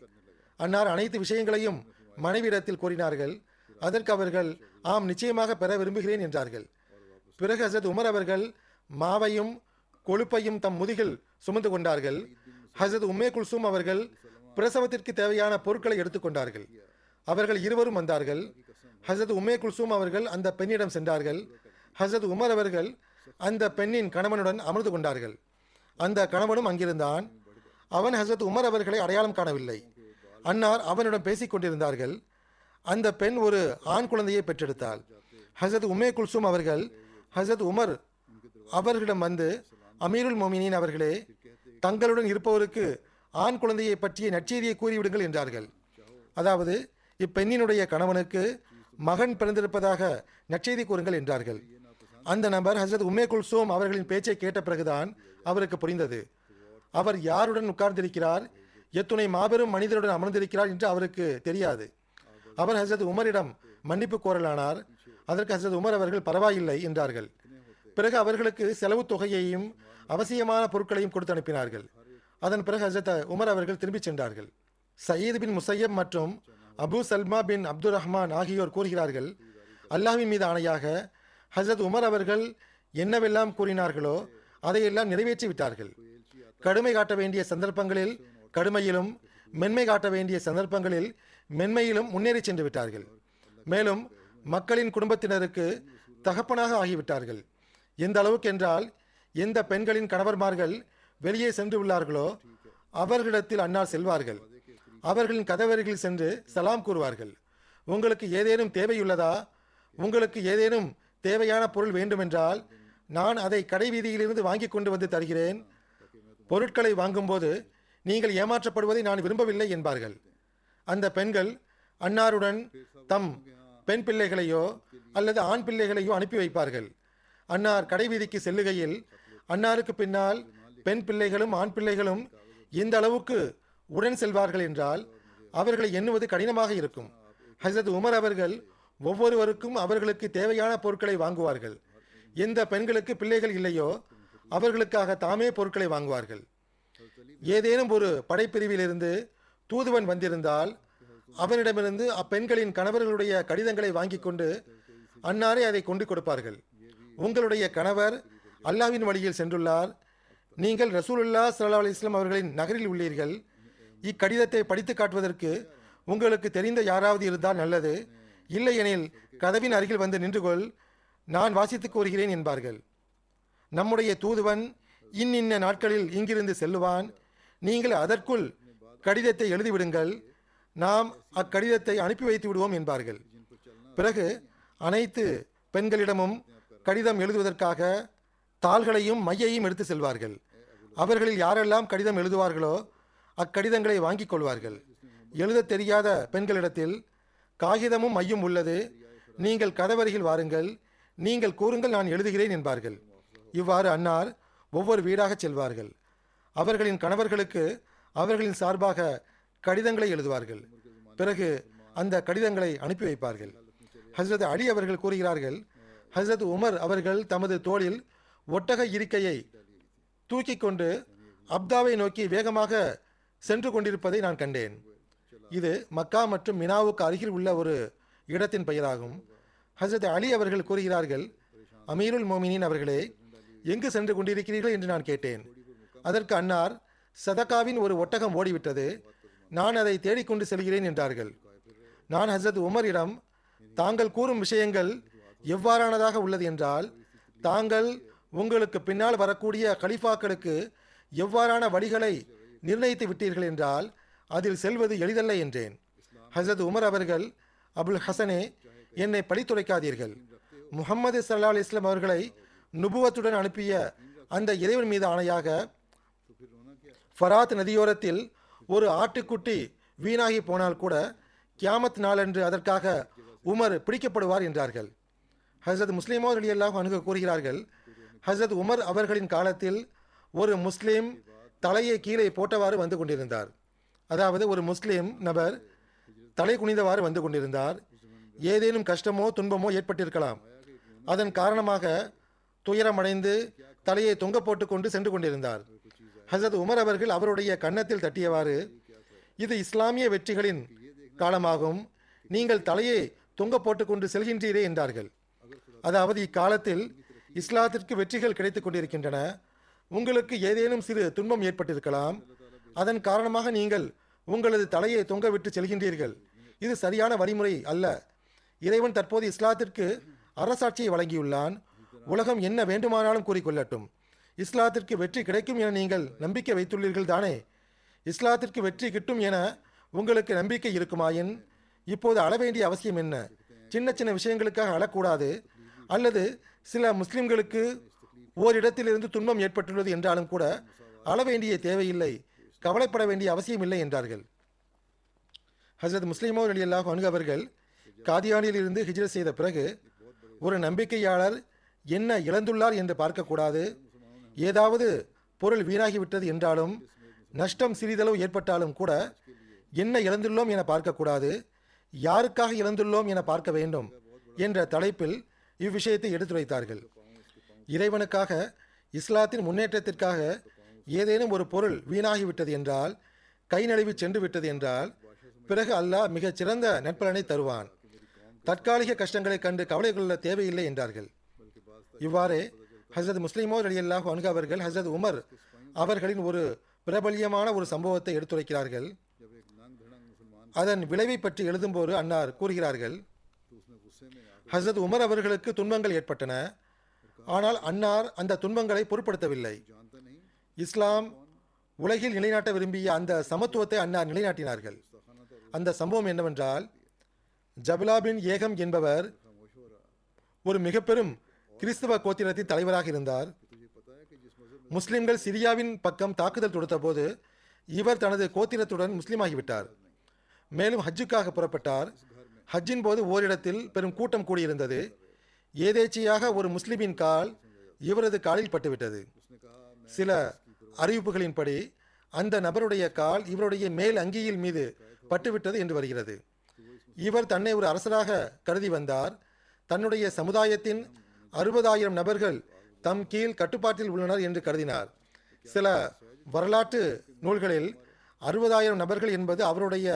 அன்னார் அனைத்து விஷயங்களையும் மனைவியிடத்தில் கூறினார்கள். அதற்கு அவர்கள், ஆம், நிச்சயமாக பெற விரும்புகிறேன் என்றார்கள். பிறகு ஹசரத் உமர் அவர்கள் மாவையும் கொழுப்பையும் தம் முதுகில் சுமந்து கொண்டார்கள். ஹசரத் உம்மே குல்சூம் அவர்கள் பிரசவத்திற்கு தேவையான பொருட்களை எடுத்துக்கொண்டார்கள். அவர்கள் இருவரும் வந்தார்கள். ஹசரத் உம்மே குல்சூம் அவர்கள் அந்த பெண்ணிடம் சென்றார்கள். ஹசரத் உமர் அவர்கள் அந்த பெண்ணின் கணவனுடன் அமர்ந்து கொண்டார்கள். அந்த கணவனும் அங்கிருந்தான். அவன் ஹசரத் உமர் அவர்களை அடையாளம் காணவில்லை. அன்னார் அவனுடன் பேசி கொண்டிருந்தார்கள். அந்த பெண் ஒரு ஆண் குழந்தையை பெற்றெடுத்தாள். ஹசரத் உம்மே குல்சூம் அவர்கள் ஹசரத் உமர் அவர்களிடம் வந்து, அமீருல் மோமினின் அவர்களே, தங்களுடன் இருப்பவருக்கு ஆண் குழந்தையை பற்றிய நற்செய்தியை கூறிவிடுங்கள் என்றார்கள். அதாவது இப்பெண்ணினுடைய கணவனுக்கு மகன் பிறந்திருப்பதாக நற்செய்தி கூறுங்கள் என்றார்கள். அந்த நபர் ஹசரத் உம்மே குல்சூம் அவர்களின் பேச்சை கேட்ட பிறகுதான் அவருக்கு புரிந்தது. அவர் யாருடன் உட்கார்ந்திருக்கிறார், எத்துணை மாபெரும் மனிதருடன் அமர்ந்திருக்கிறார் என்று அவருக்கு தெரியாது. அவர் ஹசரத் உமரிடம் மன்னிப்பு கோரலானார். அதற்கு ஹசரத் உமர் அவர்கள் பரவாயில்லை என்றார்கள். பிறகு அவர்களுக்கு செலவு தொகையையும் அவசியமான பொருட்களையும் கொடுத்து அனுப்பினார்கள். அதன் பிறகு ஹசரத் உமர் அவர்கள் திரும்பிச் சென்றார்கள். சயீத் பின் முசையப் மற்றும் அபு சல்மா பின் அப்துல் ரஹ்மான் ஆகியோர் கூறுகிறார்கள், அல்லாஹ்வின் மீது ஆணையாக, ஹசரத் உமர் அவர்கள் என்னவெல்லாம் கூறினார்களோ அதையெல்லாம் நிறைவேற்றி விட்டார்கள். கடுமை காட்ட வேண்டிய சந்தர்ப்பங்களில் கடுமையிலும், மென்மை காட்ட வேண்டிய சந்தர்ப்பங்களில் மென்மையிலும் முன்னேறி சென்று விட்டார்கள். மேலும் மக்களின் குடும்பத்தினருக்கு தகப்பனாக ஆகிவிட்டார்கள். எந்த அளவுக்கு என்றால், எந்த பெண்களின் கணவர்மார்கள் வெளியே சென்று உள்ளார்களோ அவர்களிடத்தில் அன்னார் செல்வார்கள். அவர்களின் கதவருகில் சென்று சலாம் கூறுவார்கள். உங்களுக்கு ஏதேனும் தேவையுள்ளதா, உங்களுக்கு ஏதேனும் தேவையான பொருள் வேண்டுமென்றால் நான் அதை கடை வீதியிலிருந்து வாங்கி கொண்டு வந்து தருகிறேன். பொருட்களை வாங்கும்போது நீங்கள் ஏமாற்றப்படுவதை நான் விரும்பவில்லை என்பார்கள். அந்த பெண்கள் அன்னாருடன் தம் பெண் பிள்ளைகளையோ அல்லது ஆண் பிள்ளைகளையோ அனுப்பி வைப்பார்கள். அன்னார் கடை வீதிக்கு செல்லுகையில் அன்னாருக்கு பின்னால் பெண் பிள்ளைகளும் ஆண் பிள்ளைகளும் இந்த அளவுக்கு உடன் செல்வார்கள் என்றால் அவர்களை எண்ணுவது கடினமாக இருக்கும். ஹசரத் உமர் அவர்கள் ஒவ்வொருவருக்கும் அவர்களுக்கு தேவையான பொருட்களை வாங்குவார்கள். எந்த பெண்களுக்கு பிள்ளைகள் இல்லையோ அவர்களுக்காக தாமே பொருட்களை வாங்குவார்கள். ஏதேனும் ஒரு படைப்பிரிவிலிருந்து தூதுவன் வந்திருந்தால் அவனிடமிருந்து அப்பெண்களின் கணவர்களுடைய கடிதங்களை வாங்கி கொண்டு அன்னாரே அதை கொண்டு கொடுப்பார்கள். உங்களுடைய கணவர் அல்லாஹ்வின் வழியில் சென்றுள்ளார், நீங்கள் ரசூலுல்லாஹ் ஸல்லல்லாஹு அலைஹி வஸல்லம் அவர்களின் நகரில் உள்ளீர்கள், இக்கடிதத்தை படித்து காட்டுவதற்கு உங்களுக்கு தெரிந்த யாராவது இருந்தால் நல்லது, இல்லையெனில் கதவின் அருகில் வந்து நின்று கொள், நான் வாசித்து கூறுகிறேன் என்பார்கள். நம்முடைய தூதுவன் இன்னின்ன நாட்களில் இங்கிருந்து செல்லுவான், நீங்கள் அதற்குள் கடிதத்தை எழுதிவிடுங்கள், நாம் அக்கடிதத்தை அனுப்பி வைத்து விடுவோம் என்பார்கள். பிறகு அனைத்து பெண்களிடமும் கடிதம் எழுதுவதற்காக தாள்களையும் மையையும் எடுத்து செல்வார்கள். அவர்களில் யாரெல்லாம் கடிதம் எழுதுவார்களோ அக்கடிதங்களை வாங்கிக் கொள்வார்கள். எழுத தெரியாத பெண்களிடத்தில் காகிதமும் மையும் உள்ளது, நீங்கள் கதவருகில் வாருங்கள், நீங்கள் கூறுங்கள், நான் எழுதுகிறேன் என்பார்கள். இவ்வாறு அன்னார் ஒவ்வொரு வீடாக செல்வார்கள். அவர்களின் கணவர்களுக்கு அவர்களின் சார்பாக கடிதங்களை எழுதுவார்கள். பிறகு அந்த கடிதங்களை அனுப்பி வைப்பார்கள். ஹஸ்ரத் அலி அவர்கள் கூறுகிறார்கள், ஹஸ்ரத் உமர் அவர்கள் தமது தோளில் ஒட்டக இருக்கையை தூக்கி கொண்டு அப்தாவை நோக்கி வேகமாக சென்று கொண்டிருப்பதை நான் கண்டேன். இது மக்கா மற்றும் மினாவுக்கு அருகில் உள்ள ஒரு இடத்தின் பெயராகும். ஹஸ்ரத் அலி அவர்கள் கூறுகிறார்கள், அமீருல் மோமினின் அவர்களே, எங்கு சென்று கொண்டிருக்கிறீர்கள் என்று நான் கேட்டேன். அதற்கு அன்னார், சதகாவின் ஒரு ஒட்டகம் ஓடிவிட்டது, நான் அதை தேடிக்கொண்டு செல்கிறேன் என்றார்கள். நான் ஹஸ்ரத் உமரிடம், தாங்கள் கூறும் விஷயங்கள் எவ்வாறானதாக உள்ளது என்றால், தாங்கள் உங்களுக்கு பின்னால் வரக்கூடிய கலிஃபாக்களுக்கு எவ்வாறான வழிகளை நிர்ணயித்து விட்டீர்கள் என்றால் அதில் செல்வது எளிதல்ல என்றேன். ஹஸ்ரத் உமர் அவர்கள், அபுல் ஹசனே, என்னை பழித்துரைக்காதீர்கள், முஹம்மது ஸல்லல்லாஹு அலைஹி வஸல்லம் அவர்களை நுபுவத்துடன் அனுப்பிய அந்த இறைவன் மீது ஆணையாக ஃபராத் நதியோரத்தில் ஒரு ஆட்டுக்குட்டி வீணாகி போனால் கூட கியாமத் நாளன்று அதற்காக உமர் பிடிக்கப்படுவார் என்றார்கள். ஹஸ்ரத் முஸ்லிமோ ரலியல்லாஹு அன்ஹு கூறுகிறார்கள், ஹஸ்ரத் உமர் அவர்களின் காலத்தில் ஒரு முஸ்லீம் தலையை கீழே போட்டவாறு வந்து கொண்டிருந்தார். அதாவது ஒரு முஸ்லீம் நபர் தலை குனிந்தவாறு வந்து கொண்டிருந்தார். ஏதேனும் கஷ்டமோ துன்பமோ ஏற்பட்டிருக்கலாம், அதன் காரணமாக துயரமடைந்து தலையை தொங்க போட்டு கொண்டு சென்று கொண்டிருந்தார். ஹஸ்ரத் உமர் அவர்கள் அவருடைய கன்னத்தில் தட்டியவாறு, இது இஸ்லாமிய வெற்றிகளின் காலமாகும், நீங்கள் தலையை தொங்க போட்டு கொண்டு செல்கின்றீரே என்றார்கள். அதாவது இக்காலத்தில் இஸ்லாத்திற்கு வெற்றிகள் கிடைத்து கொண்டிருக்கின்றன, உங்களுக்கு ஏதேனும் சிறு துன்பம் ஏற்பட்டிருக்கலாம், அதன் காரணமாக நீங்கள் உங்களது தலையை தொங்க விட்டு செல்கின்றீர்கள், இது சரியான வழிமுறை அல்ல. இறைவன் தற்போது இஸ்லாத்திற்கு அரசாட்சியை வழங்கியுள்ளான், உலகம் என்ன வேண்டுமானாலும் கூறிக்கொள்ளட்டும், இஸ்லாத்திற்கு வெற்றி கிடைக்கும் என நீங்கள் நம்பிக்கை வைத்துள்ளீர்கள் தானே, இஸ்லாத்திற்கு வெற்றி கிட்டும் என உங்களுக்கு நம்பிக்கை இருக்குமாயின் இப்போது அழ வேண்டிய அவசியம் என்ன? சின்ன சின்ன விஷயங்களுக்காக அழக்கூடாது. அல்லது சில முஸ்லிம்களுக்கு ஓரிடத்திலிருந்து துன்பம் ஏற்பட்டுள்ளது என்றாலும் கூட அழ வேண்டிய தேவையில்லை, கவலைப்பட வேண்டிய அவசியம் இல்லை என்றார்கள். ஹஸ்ரத் முஸ்லிமோ ரலியல்லாஹு அன்ஹு அவர்கள் காதியானில் இருந்து ஹிஜ்ரத் செய்த பிறகு ஒரு நம்பிக்கையாளர் என்ன இழந்துள்ளார் என்று பார்க்கக்கூடாது, ஏதாவது பொருள் வீணாகிவிட்டது என்றாலும் நஷ்டம் சிறிதளவு ஏற்பட்டாலும் கூட என்ன இழந்துள்ளோம் என பார்க்கக்கூடாது, யாருக்காக இழந்துள்ளோம் என பார்க்க வேண்டும் என்ற தலைப்பில் இவ்விஷயத்தை எடுத்துரைத்தார்கள். இறைவனுக்காக இஸ்லாத்தின் முன்னேற்றத்திற்காக ஏதேனும் ஒரு பொருள் வீணாகிவிட்டது என்றால், கை நழுவி சென்று விட்டது என்றால், பிறகு அல்லாஹ் மிகச் சிறந்த நற்பலனை தருவான், தற்காலிக கஷ்டங்களை கண்டு கவலை கொள்ள தேவையில்லை என்றார்கள். இவ்வாறே ஹஸ்ரத் முஸ்லிமோ ரலியல்லாஹு அன்ஹு அவர்கள் ஹஸ்ரத் உமர் அவர்களின் ஒரு பிரபல்யமான ஒரு சம்பவத்தை எடுத்துரைக்கிறார்கள். அதன் விளைவை பற்றி எழுதும்போது அன்னார் கூறுகிறார்கள், ஹஸ்ரத் உமர் அவர்களுக்கு துன்பங்கள் ஏற்பட்டன, ஆனால் அன்னார் அந்த துன்பங்களை பொருட்படுத்தவில்லை. இஸ்லாம் உலகில் நிலைநாட்ட விரும்பிய அந்த சமத்துவத்தை அன்னார் நிலைநாட்டினார்கள். அந்த சம்பவம் என்னவென்றால், ஜபலா பின் ஏகம் என்பவர் ஒரு மிக பெரும் கிறிஸ்தவ கோத்திரத்தின் தலைவராக இருந்தார். முஸ்லிம்கள் சிரியாவின் பக்கம் தாக்குதல் தொடுத்த போது இவர் தனது கோத்திரத்துடன் முஸ்லீமாகிவிட்டார். மேலும் ஹஜ்ஜுக்காக புறப்பட்டார். ஹஜ்ஜின் போது ஓரிடத்தில் பெரும் கூட்டம் கூடியிருந்தது. ஏதேச்சையாக ஒரு முஸ்லிமின் கால் இவரது காலில் பட்டுவிட்டது. சில அறிவிப்புகளின்படி அந்த நபருடைய கால் இவருடைய மேல் அங்கியின் மீது பட்டுவிட்டது என்று வருகிறது. இவர் தன்னை ஒரு அரசராக கருதி வந்தார். தன்னுடைய சமுதாயத்தின் 60,000 நபர்கள் தம் கீழ் கட்டுப்பாட்டில் உள்ளனர் என்று கருதினார். சில வரலாற்று நூல்களில் 60,000 நபர்கள் என்பது அவருடைய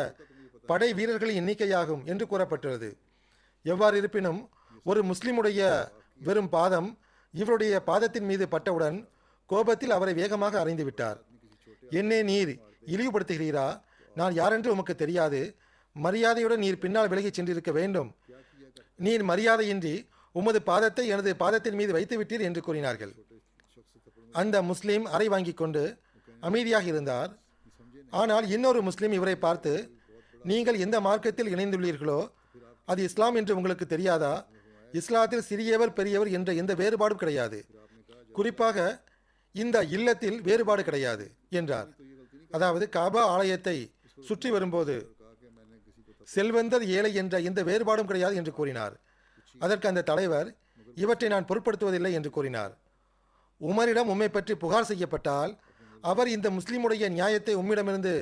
படை வீரர்களின் எண்ணிக்கையாகும் என்று கூறப்பட்டுள்ளது. எவ்வாறு இருப்பினும், ஒரு முஸ்லிமுடைய வெறும் பாதம் இவருடைய பாதத்தின் மீது பட்டவுடன் கோபத்தில் அவரை வேகமாக அறைந்துவிட்டார். என்னே நீர் இழிவுபடுத்துகிறீரா? நான் யாரென்று உமக்கு தெரியாது. மரியாதையுடன் நீர் பின்னால் விலகி சென்றிருக்க வேண்டும். நீர் மரியாதையின்றி உமது பாதத்தை எனது பாதத்தின் மீது வைத்துவிட்டீர் என்று கூறினார்கள். அந்த முஸ்லீம் அறை வாங்கி கொண்டு அமைதியாக இருந்தார். ஆனால் இன்னொரு முஸ்லீம் இவரை பார்த்து, நீங்கள் எந்த மார்க்கத்தில் இணைந்துள்ளீர்களோ அது இஸ்லாம் என்று உங்களுக்கு தெரியாதா? இஸ்லாத்தில் சிறியவர் பெரியவர் என்ற எந்த வேறுபாடும் கிடையாது. குறிப்பாக இந்த இல்லத்தில் வேறுபாடு கிடையாது என்றார். அதாவது காபா ஆலயத்தை சுற்றி வரும்போது செல்வந்தர் ஏழை என்ற எந்த வேறுபாடும் கிடையாது என்று கூறினார். அதற்கு அந்த தலைவர், இவற்றை நான் பொருட்படுத்துவதில்லை என்று கூறினார். உமரிடம் உம்மை பற்றி புகார் செய்யப்பட்டால் அவர் இந்த முஸ்லீமுடைய நியாயத்தை உம்மிடமிருந்து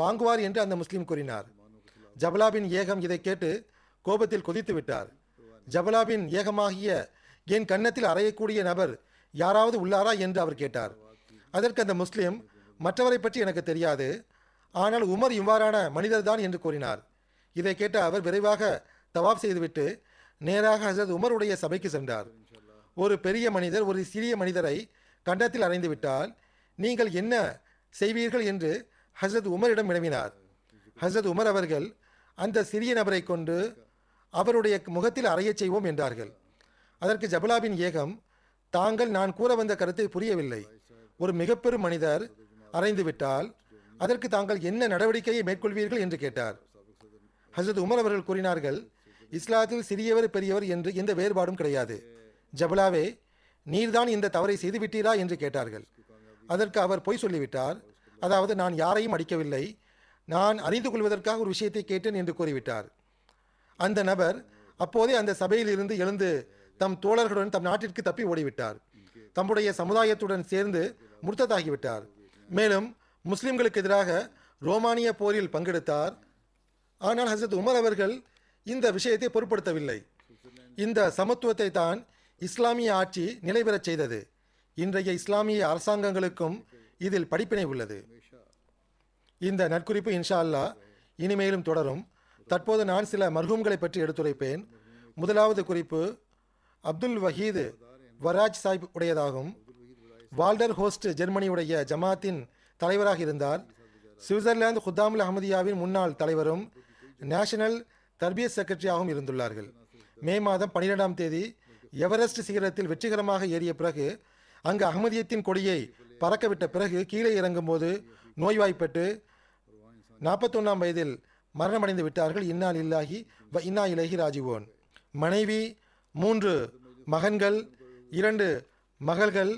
வாங்குவார் என்று அந்த முஸ்லீம் கூறினார். ஜபலாபின் ஏகம் இதை கேட்டு கோபத்தில் கொதித்து விட்டார். ஜபலாபின் ஏகமாகிய என் கன்னத்தில் அறையக்கூடிய நபர் யாராவது உள்ளாரா என்று அவர் கேட்டார். அதற்கு அந்த முஸ்லீம், மற்றவரை பற்றி எனக்கு தெரியாது, ஆனால் உமர் இவ்வாறான மனிதர்தான் என்று கூறினார். இதை கேட்ட அவர் விரைவாக தவாப் செய்துவிட்டு நேராக ஹசரத் உமருடைய சபைக்கு சென்றார். ஒரு பெரிய மனிதர் ஒரு சிறிய மனிதரை கன்னத்தில் அறைந்துவிட்டால் நீங்கள் என்ன செய்வீர்கள் என்று ஹசரத் உமரிடம் வினவினார். ஹசரத் உமர் அவர்கள், அந்த சிறிய நபரை கொண்டு அவருடைய முகத்தில் அறைய செய்வோம் என்றார்கள். அதற்கு ஜபலாபின் ஏகம், தாங்கள் நான் கூற வந்த கருத்தை புரியவில்லை. ஒரு மிகப்பெரும் மனிதர் அறைந்துவிட்டால் அதற்கு தாங்கள் என்ன நடவடிக்கையை மேற்கொள்வீர்கள் என்று கேட்டார். ஹசரத் உமர் அவர்கள் கூறினார்கள், இஸ்லாத்தில் சிறியவர் பெரியவர் என்று எந்த வேறுபாடும் கிடையாது. ஜபலாவே, நீர்தான் இந்த தவறை செய்துவிட்டீரா என்று கேட்டார்கள். அதற்கு அவர் பொய் சொல்லிவிட்டார். அதாவது நான் யாரையும் அடிக்கவில்லை, நான் அறிந்து கொள்வதற்காக ஒரு விஷயத்தை கேட்டேன் என்று கூறிவிட்டார். அந்த நபர் அப்போதே அந்த சபையில் இருந்து எழுந்து தம் தோழர்களுடன் தம் நாட்டிற்கு தப்பி ஓடிவிட்டார். தம்முடைய சமுதாயத்துடன் சேர்ந்து முர்த்ததாகிவிட்டார். மேலும் முஸ்லிம்களுக்கு எதிராக ரோமானிய போரில் பங்கெடுத்தார். ஆனால் ஹசரத் உமர் அவர்கள் இந்த விஷயத்தை பொருட்படுத்தவில்லை. இந்த சமத்துவத்தை தான் இஸ்லாமிய ஆட்சி நிலைபெறச் செய்தது. இன்றைய இஸ்லாமிய அரசாங்கங்களுக்கும் இதில் படிப்பினை உள்ளது. இந்த நற்குறிப்பு இன்ஷா அல்லாஹ் இனிமேலும் தொடரும். தற்போது நான் சில மர்ஹூம்களை பற்றி எடுத்துரைப்பேன். முதலாவது குறிப்பு அப்துல் வஹீது வராஜ் சாஹிப் உடையதாகும். வால்டர் ஹோஸ்ட் ஜெர்மனியுடைய ஜமாத்தின் தலைவராக இருந்தார். சுவிட்சர்லாந்து குத்தாமுல் அஹமதியாவின் முன்னாள் தலைவரும் நேஷனல் தர்பியத் செக்ரட்டரியாகவும் இருந்துள்ளார்கள். மே மாதம் 12ஆம் தேதி எவரெஸ்ட் சிகரத்தில் வெற்றிகரமாக ஏறிய பிறகு அங்கு அகமதியத்தின் கொடியை பறக்கவிட்ட பிறகு கீழே இறங்கும் போது நோய்வாய்ப்பட்டு 41ஆம் வயதில் மரணமடைந்து விட்டார்கள். இன்னா லில்லாஹி வ இன்னா இலைஹி ராஜிவோன். மனைவி, 3 மகன்கள், 2 மகள்கள்,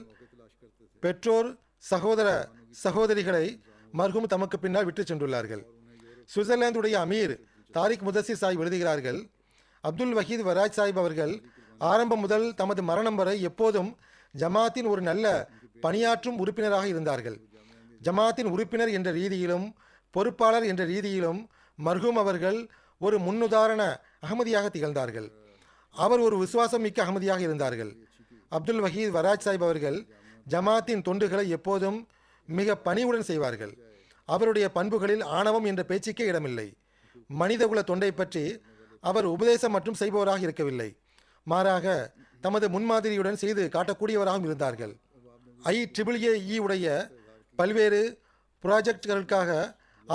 பெற்றோர், சகோதர சகோதரிகளை மர்ஹூம் தமக்கு பின்னால் விட்டு சென்றுள்ளார்கள். சுவிட்சர்லாந்துடைய அமீர் தாரிக் முதசிர் சாஹிப் எழுதுகிறார்கள், அப்துல் வஹீத் வராஜ் சாஹிப் அவர்கள் ஆரம்பம் முதல் தமது மரணம் வரை எப்போதும் ஜமாத்தின் ஒரு நல்ல பணியாற்றும் உறுப்பினராக இருந்தார்கள். ஜமாத்தின் உறுப்பினர் என்ற ரீதியிலும் பொறுப்பாளர் என்ற ரீதியிலும் மர்ஹூம் அவர்கள் ஒரு முன்னுதாரண அகமதியாக திகழ்ந்தார்கள். அவர் ஒரு விசுவாசம் மிக்க அகமதியாக இருந்தார்கள். அப்துல் வஹீத் வராஜ் சாஹிப் அவர்கள் ஜமாத்தின் தொண்டுகளை எப்போதும் மிக பணிவுடன் செய்வார்கள். அவருடைய பண்புகளில் ஆணவம் என்ற பேச்சுக்கே இடமில்லை. மனிதகுல தொண்டை பற்றி அவர் உபதேசம் மற்றும் செய்பவராக இருக்கவில்லை. மாறாக தமது முன்மாதிரியுடன் செய்து காட்டக்கூடியவராகவும் இருந்தார்கள். IEEE உடைய பல்வேறு புராஜெக்டுகளுக்காக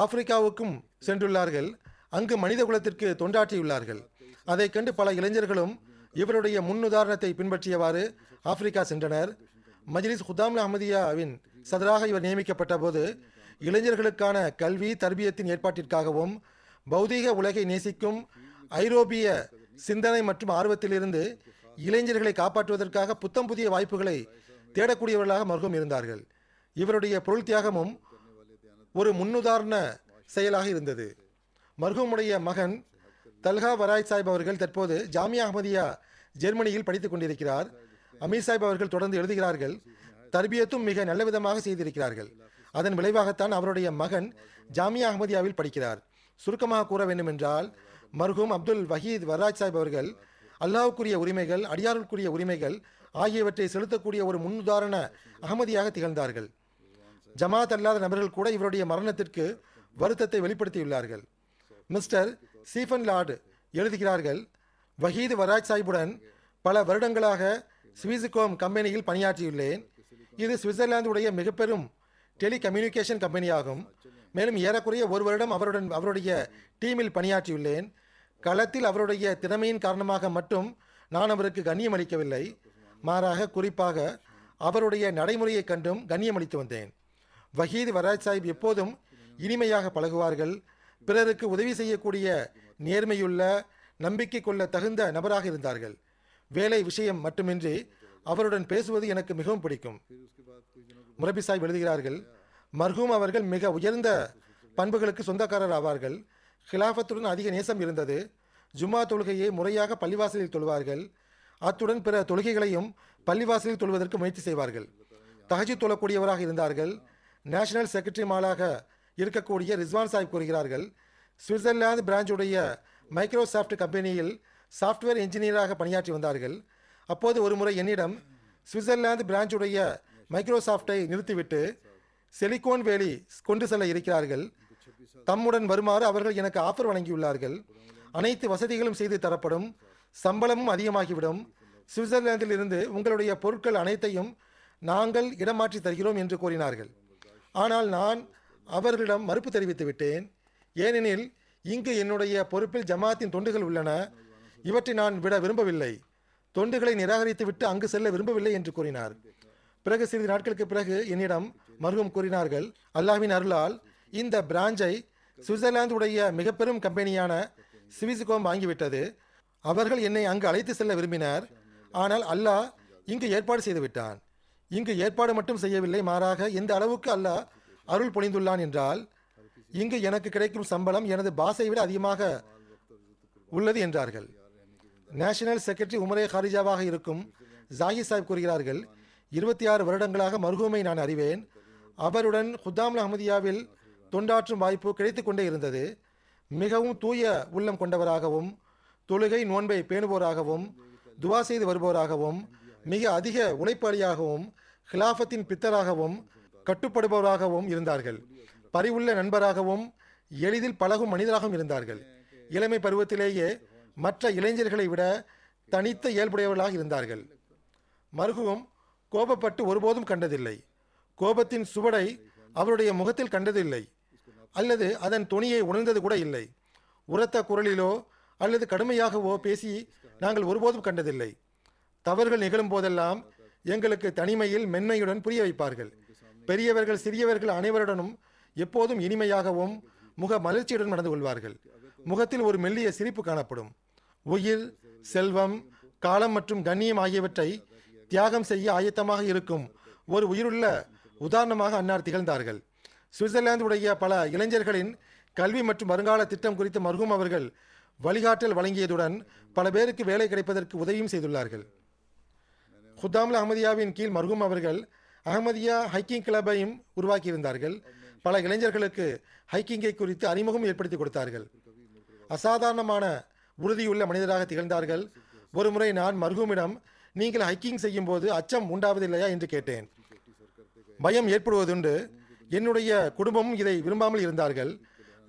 ஆப்பிரிக்காவுக்கும் சென்றுள்ளார்கள். அங்கு மனித குலத்திற்கு தொண்டாற்றியுள்ளார்கள். அதை கண்டு பல இளைஞர்களும் இவருடைய முன்னுதாரணத்தை பின்பற்றியவாறு ஆப்பிரிக்கா சென்றனர். மஜ்லிஸ் குதாம் அஹமதியாவின் சதராக இவர் நியமிக்கப்பட்ட போது இளைஞர்களுக்கான கல்வி தர்பியத்தின் ஏற்பாட்டிற்காகவும் பௌதீக உலகை நேசிக்கும் ஐரோப்பிய சிந்தனை மற்றும் ஆர்வத்திலிருந்து இளைஞர்களை காப்பாற்றுவதற்காக புத்தம் புதிய வாய்ப்புகளை தேடக்கூடியவர்களாக மர்ஹூம் இருந்தார்கள். இவருடைய பொருள் தியாகமும் ஒரு முன்னுதாரண செயலாக இருந்தது. மர்ஹூமுடைய மகன் தல்ஹா வராய் சாஹிப் அவர்கள் தற்போது ஜாமியா அஹமதியா ஜெர்மனியில் படித்துக் கொண்டிருக்கிறார். அமீர் சாஹிப் அவர்கள் தொடர்ந்து எழுதுகிறார்கள், தர்பியத்தும் மிக நல்ல விதமாக செய்திருக்கிறார்கள். அதன் விளைவாகத்தான் அவருடைய மகன் ஜாமியா அஹமதியாவில் படிக்கிறார். சுருக்கமாக கூற வேண்டுமென்றால், மர்ஹூம் அப்துல் வஹீத் வராஜ் சாஹிப் அவர்கள் அல்லாஹ்வுக்குரிய உரிமைகள், அடியார்களுக்குரிய உரிமைகள் ஆகியவற்றை செலுத்தக்கூடிய ஒரு முன்னுதாரண அகமதியாக திகழ்ந்தார்கள். ஜமாத் அல்லாத நபர்கள் கூட இவருடைய மரணத்திற்கு வருத்தத்தை வெளிப்படுத்தியுள்ளார்கள். மிஸ்டர் ஸ்டீஃபன் லார்டு எழுதுகிறார்கள், வஹீத் வராஜ் சாஹிபுடன் பல வருடங்களாக ஸ்விஸ்கோம் கம்பெனியில் பணியாற்றியுள்ளேன். இது சுவிட்சர்லாந்துடைய மிகப்பெரும் டெலிகம்யூனிகேஷன் கம்பெனியாகும். மேலும் ஏறக்குறைய ஒரு வருடம் அவருடைய டீமில் பணியாற்றியுள்ளேன். களத்தில் அவருடைய திறமையின் காரணமாக மட்டும் நான் அவருக்கு கண்ணியமளிக்கவில்லை, மாறாக குறிப்பாக அவருடைய நடைமுறையை கண்டும் கண்ணியமளித்து வந்தேன். வஹீத் வராஜ் சாஹிப் எப்போதும் இனிமையாக பழகுவார்கள். பிறருக்கு உதவி செய்யக்கூடிய நேர்மையுள்ள, நம்பிக்கை கொள்ள தகுந்த நபராக இருந்தார்கள். வேலை விஷயம் மட்டுமின்றி அவருடன் பேசுவது எனக்கு மிகவும் பிடிக்கும். முரபி சாஹிப் எழுதுகிறார்கள், மர்ஹூம் அவர்கள் மிக உயர்ந்த பண்புகளுக்கு சொந்தக்காரர் ஆவார்கள். ஹிலாஃபத்துடன் அதிக நேசம் இருந்தது. ஜும்மா தொழுகையை முறையாக பள்ளிவாசலில் தொழுவார்கள். அத்துடன் பிற தொழுகைகளையும் பள்ளிவாசலில் தொழுவதற்கு முயற்சி செய்வார்கள். தஹஜ்ஜுத் தொழக்கூடியவராக இருந்தார்கள். நேஷனல் செக்ரட்டரி மாலாக இருக்கக்கூடிய ரிஸ்வான் சாஹிப் கூறுகிறார்கள், சுவிட்சர்லாந்து பிரான்ச்சுடைய மைக்ரோசாஃப்ட் கம்பெனியில் சாஃப்ட்வேர் இன்ஜினியராக பணியாற்றி வந்தார்கள். அப்போது ஒரு முறை என்னிடம் சுவிட்சர்லாந்து பிரான்ச்சுடைய மைக்ரோசாஃப்டை நிறுத்திவிட்டு சிலிக்கோன் வேலி கொண்டு செல்ல இருக்கிறார்கள், தம்முடன் வருமாறு அவர்கள் எனக்கு ஆஃபர் வழங்கியுள்ளார்கள். அனைத்து வசதிகளும் செய்து தரப்படும், சம்பளமும் அதிகமாகிவிடும். சுவிட்சர்லாந்திலிருந்து உங்களுடைய பொருட்கள் அனைத்தையும் நாங்கள் இடமாற்றி தருகிறோம் என்று கூறினார்கள். ஆனால் நான் அவர்களிடம் மறுப்பு தெரிவித்து விட்டேன். ஏனெனில் இங்கு என்னுடைய பொறுப்பில் ஜமாத்தின் தொண்டுகள் உள்ளன, இவற்றை நான் விட விரும்பவில்லை. தொண்டுகளை நிராகரித்து விட்டு அங்கு செல்ல விரும்பவில்லை என்று கூறினார். பிறகு சிறிது நாட்களுக்கு பிறகு என்னிடம் மர்ஹூம் கூறினார்கள், அல்லாஹ்வின் அருளால் இந்த பிரான்ச்சை சுவிட்சர்லாந்துடைய மிக பெரும் கம்பெனியான ஸ்விஸ்கோம் வாங்கிவிட்டது. அவர்கள் என்னை அங்கு அழைத்து செல்ல விரும்பினார், ஆனால் அல்லாஹ் இங்கு ஏற்பாடு செய்துவிட்டான். இங்கு ஏற்பாடு மட்டும் செய்யவில்லை, மாறாக இந்த அளவுக்கு அல்லாஹ் அருள் பொழிந்துள்ளான் என்றால் இங்கு எனக்கு கிடைக்கும் சம்பளம் எனது பாசை விட அதிகமாக உள்ளது என்றார்கள். நேஷனல் செக்ரட்டரி உமரே ஹாரிஜாவாக இருக்கும் ஜாகிர் சாஹிப் கூறுகிறார்கள், 26 வருடங்களாக மர்ஹூமை நான் அறிவேன். அவருடன் குதாம் அஹமதியாவில் தொண்டாற்றும் வாய்ப்பு கிடைத்து கொண்டே இருந்தது. மிகவும் தூய உள்ளம் கொண்டவராகவும் தொழுகை நோன்பை பேணுவோராகவும் துவா செய்து வருபவராகவும் மிக அதிக உழைப்பாளியாகவும் ஹிலாஃபத்தின் பித்தராகவும் கட்டுப்படுபவராகவும் இருந்தார்கள். பரிவுள்ள நண்பராகவும் எளிதில் பழகும் மனிதராகவும் இருந்தார்கள். இளமை பருவத்திலேயே மற்ற இளைஞர்களை விட தனித்த இயல்புடையவர்களாக இருந்தார்கள். மர்ஹூம் கோபப்பட்டு ஒருபோதும் கண்டதில்லை. கோபத்தின் சுவடை அவருடைய முகத்தில் கண்டதில்லை அல்லது அதன் துணியை உணர்ந்தது கூட இல்லை. உரத்த குரலிலோ அல்லது கடுமையாகவோ பேசி நாங்கள் ஒருபோதும் கண்டதில்லை. தவறுகள் நிகழும் போதெல்லாம் எங்களுக்கு தனிமையில் மென்மையுடன் புரிய வைப்பார்கள். பெரியவர்கள் சிறியவர்கள் அனைவருடனும் எப்போதும் இனிமையாகவும் முக மலர்ச்சியுடன் நடந்து கொள்வார்கள். முகத்தில் ஒரு மெல்லிய சிரிப்பு காணப்படும். உயிர், செல்வம், காலம் மற்றும் கண்ணியம் ஆகியவற்றை தியாகம் செய்ய ஆயத்தமாக இருக்கும் ஒரு உயிருள்ள உதாரணமாக அன்னார் திகழ்ந்தார்கள். சுவிட்சர்லாந்துடைய பல இளைஞர்களின் கல்வி மற்றும் வருங்கால திட்டம் குறித்து மர்ஹூம் அவர்கள் வழிகாட்டல் வழங்கியதுடன் பல பேருக்கு வேலை கிடைப்பதற்கு உதவியும் செய்துள்ளார்கள். குத்தாம்ல அஹமதியாவின் கீழ் மர்ஹூம் அவர்கள் அஹமதியா ஹைக்கிங் கிளப்பையும் உருவாக்கியிருந்தார்கள். பல இளைஞர்களுக்கு ஹைக்கிங்கை குறித்து அறிமுகம் ஏற்படுத்தி கொடுத்தார்கள். அசாதாரணமான உறுதியுள்ள மனிதராக திகழ்ந்தார்கள். ஒருமுறை நான் மர்ஹூமிடம், நீங்கள் ஹைக்கிங் செய்யும் போது அச்சம் உண்டாவதில்லையா என்று கேட்டேன். பயம் ஏற்படுவதுண்டு, என்னுடைய குடும்பமும் இதை விரும்பாமல் இருந்தார்கள்.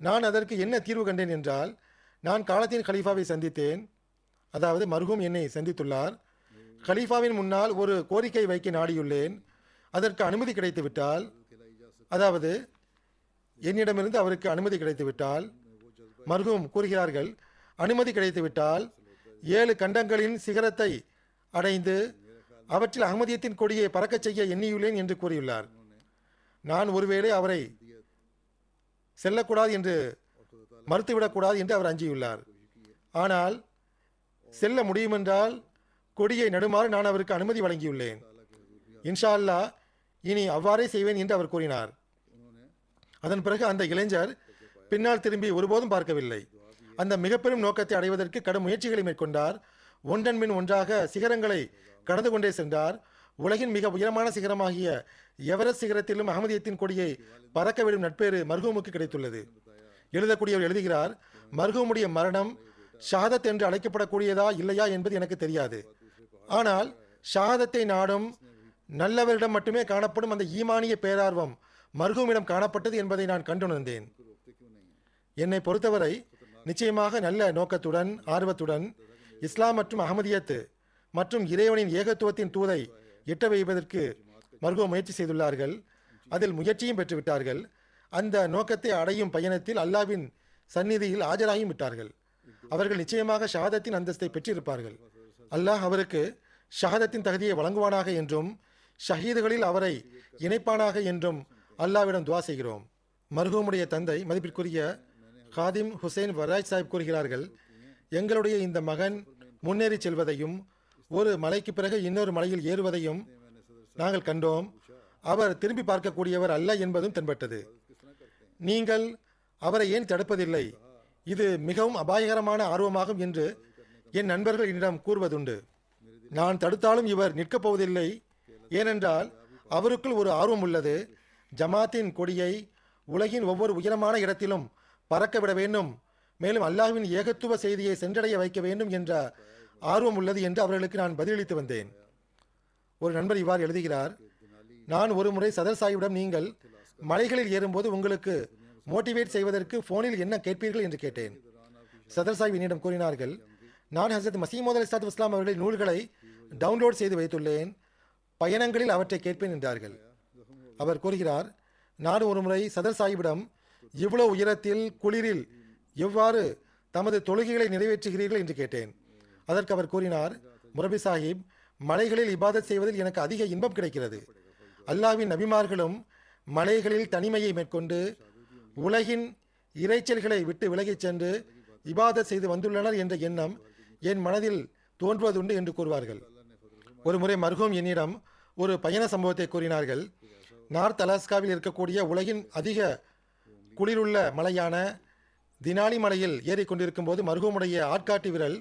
நான் அதற்கு என்ன தீர்வு கண்டேன் என்றால், நான் காலத்தின் கலீஃபாவை சந்தித்தேன். அதாவது மர்ஹூம் என்னை சந்தித்துள்ளார். கலீஃபாவின் முன்னால் ஒரு கோரிக்கை வைக்க நாடியுள்ளேன். அதற்கு அனுமதி கிடைத்துவிட்டால், அதாவது என்னிடமிருந்து அவருக்கு அனுமதி கிடைத்துவிட்டால், மர்ஹூம் கூறுகிறார்கள், அனுமதி கிடைத்துவிட்டால் 7 கண்டங்களின் சிகரத்தை அடைந்து அவற்றில் அகமதியத்தின் கொடியை பறக்கச் செய்ய எண்ணியுள்ளேன் என்று கூறியுள்ளார். நான் ஒருவேளை அவரை செல்லக்கூடாது என்று மறுத்துவிடக்கூடாது என்று அவர் அஞ்சியுள்ளார். ஆனால் செல்ல முடியுமென்றால் கொடியை நடுமாறு நான் அவருக்கு அனுமதி வழங்கியுள்ளேன். இன்ஷா அல்லாஹ் இனி அவ்வாறே செய்வேன் என்று அவர் கூறினார். அதன் பிறகு அந்த இளைஞர் பின்னால் திரும்பி ஒருபோதும் பார்க்கவில்லை. அந்த மிக பெரும் நோக்கத்தை அடைவதற்கு கடும் முயற்சிகளை மேற்கொண்டார். ஒன்றன் பின் ஒன்றாக சிகரங்களை கடந்து கொண்டே சென்றார். உலகின் மிக உயரமான சிகரமாகிய எவரெஸ்ட் சிகரத்திலும் அகமதியத்தின் கொடியை பறக்க விடும் நட்பேறு மர்ஹூமுக்கு கிடைத்துள்ளது. எழுதக்கூடியவர் எழுதுகிறார், மர்ஹூமுடைய மரணம் ஷஹாதத் என்று அழைக்கப்படக்கூடியதா இல்லையா என்பது எனக்கு தெரியாது. ஆனால் ஷஹாதத்தை நாடும் நல்லவரிடம் மட்டுமே காணப்படும் அந்த ஈமானிய பேரார்வம் மர்ஹூமிடம் காணப்பட்டது என்பதை நான் கண்டுணர்ந்தேன். என்னை பொறுத்தவரை நிச்சயமாக நல்ல நோக்கத்துடன் ஆர்வத்துடன் இஸ்லாம் மற்றும் அகமதியத்து மற்றும் இறைவனின் ஏகத்துவத்தின் தூதை எட்ட வைப்பதற்கு மர்ஹூம் முயற்சி செய்துள்ளார்கள். அதில் முயற்சியும் பெற்றுவிட்டார்கள். அந்த நோக்கத்தை அடையும் பயணத்தில் அல்லாவின் சந்நிதியில் ஆஜராகியும் விட்டார்கள். அவர்கள் நிச்சயமாக ஷஹாதத்தின் அந்தஸ்தை பெற்றிருப்பார்கள். அல்லாஹ் அவருக்கு ஷஹாதத்தின் தகுதியை வழங்குவானாக என்றும் ஷஹீதுகளில் அவரை இணைப்பானாக என்றும் அல்லாவிடம் துவா செய்கிறோம். மர்ஹூமுடைய தந்தை மதிப்பிற்குரிய காதிம் ஹுசைன் வராஜ் சாஹிப் கூறுகிறார்கள், எங்களுடைய இந்த மகன் முன்னேறி செல்வதையும் ஒரு மலைக்கு பிறகு இன்னொரு மலையில் ஏறுவதையும் நாங்கள் கண்டோம். அவர் திரும்பி பார்க்கக்கூடியவர் அல்ல என்பதும் தென்பட்டது. நீங்கள் அவரை ஏன் தடுப்பதில்லை? இது மிகவும் அபாயகரமான ஆர்வமாகும் என்று என் நண்பர்கள் என்னிடம் கூறுவதுண்டு. நான் தடுத்தாலும் இவர் நிற்கப் போவதில்லை. ஏனென்றால் அவருக்குள் ஒரு ஆர்வம் உள்ளது. ஜமாத்தின் கொடியை உலகின் ஒவ்வொரு உயரமான இடத்திலும் பறக்க விட வேண்டும், மேலும் அல்லாஹ்வின் ஏகத்துவ செய்தியை சென்றடைய வைக்க வேண்டும் என்ற ஆர்வம் உள்ளது என்று அவர்களுக்கு நான் பதிலளித்து வந்தேன். ஒரு நண்பர் இவ்வாறு எழுதுகிறார், நான் ஒரு முறை சதர் சாஹிப்பிடம் நீங்கள் மலைகளில் ஏறும்போது உங்களுக்கு மோட்டிவேட் செய்வதற்கு ஃபோனில் என்ன கேட்பீர்கள் என்று கேட்டேன். சதர் சாஹிப் என்னிடம் கூறினார்கள், நான் ஹசரத் மசீமோத் அலி சாத் இஸ்லாம் அவர்களின் நூல்களை டவுன்லோட் செய்து வைத்துள்ளேன், பயணங்களில் அவற்றை கேட்பேன் என்றார்கள். அவர் கூறுகிறார், நான் ஒரு முறை சதர் சாஹிப்பிடம் இவ்வளோ உயரத்தில் குளிரில் எவ்வாறு தமது தொழுகைகளை நிறைவேற்றுகிறீர்கள் என்று கேட்டேன். அதற்கு அவர் கூறினார், முரபி சாஹிப், மலைகளில் இபாதத் செய்வதில் எனக்கு அதிக இன்பம் கிடைக்கிறது. அல்லாஹ்வின் நபிமார்களும் மலைகளில் தனிமையை மேற்கொண்டு உலகின் இறைச்சல்களை விட்டு விலகிச் சென்று இபாதத் செய்து வந்துள்ளனர் என்ற எண்ணம் என் மனதில் தோன்றுவதுண்டு என்று கூறுவார்கள். ஒரு முறை மர்ஹூம் என்னிடம் ஒரு பயண சம்பவத்தை கூறினார்கள். நார்த் அலாஸ்காவில் இருக்கக்கூடிய உலகின் அதிக குளிருள்ள மலையான தினாலி மலையில் ஏறிக்கொண்டிருக்கும் போது மர்ஹூமுடைய ஆட்காட்டி விரல்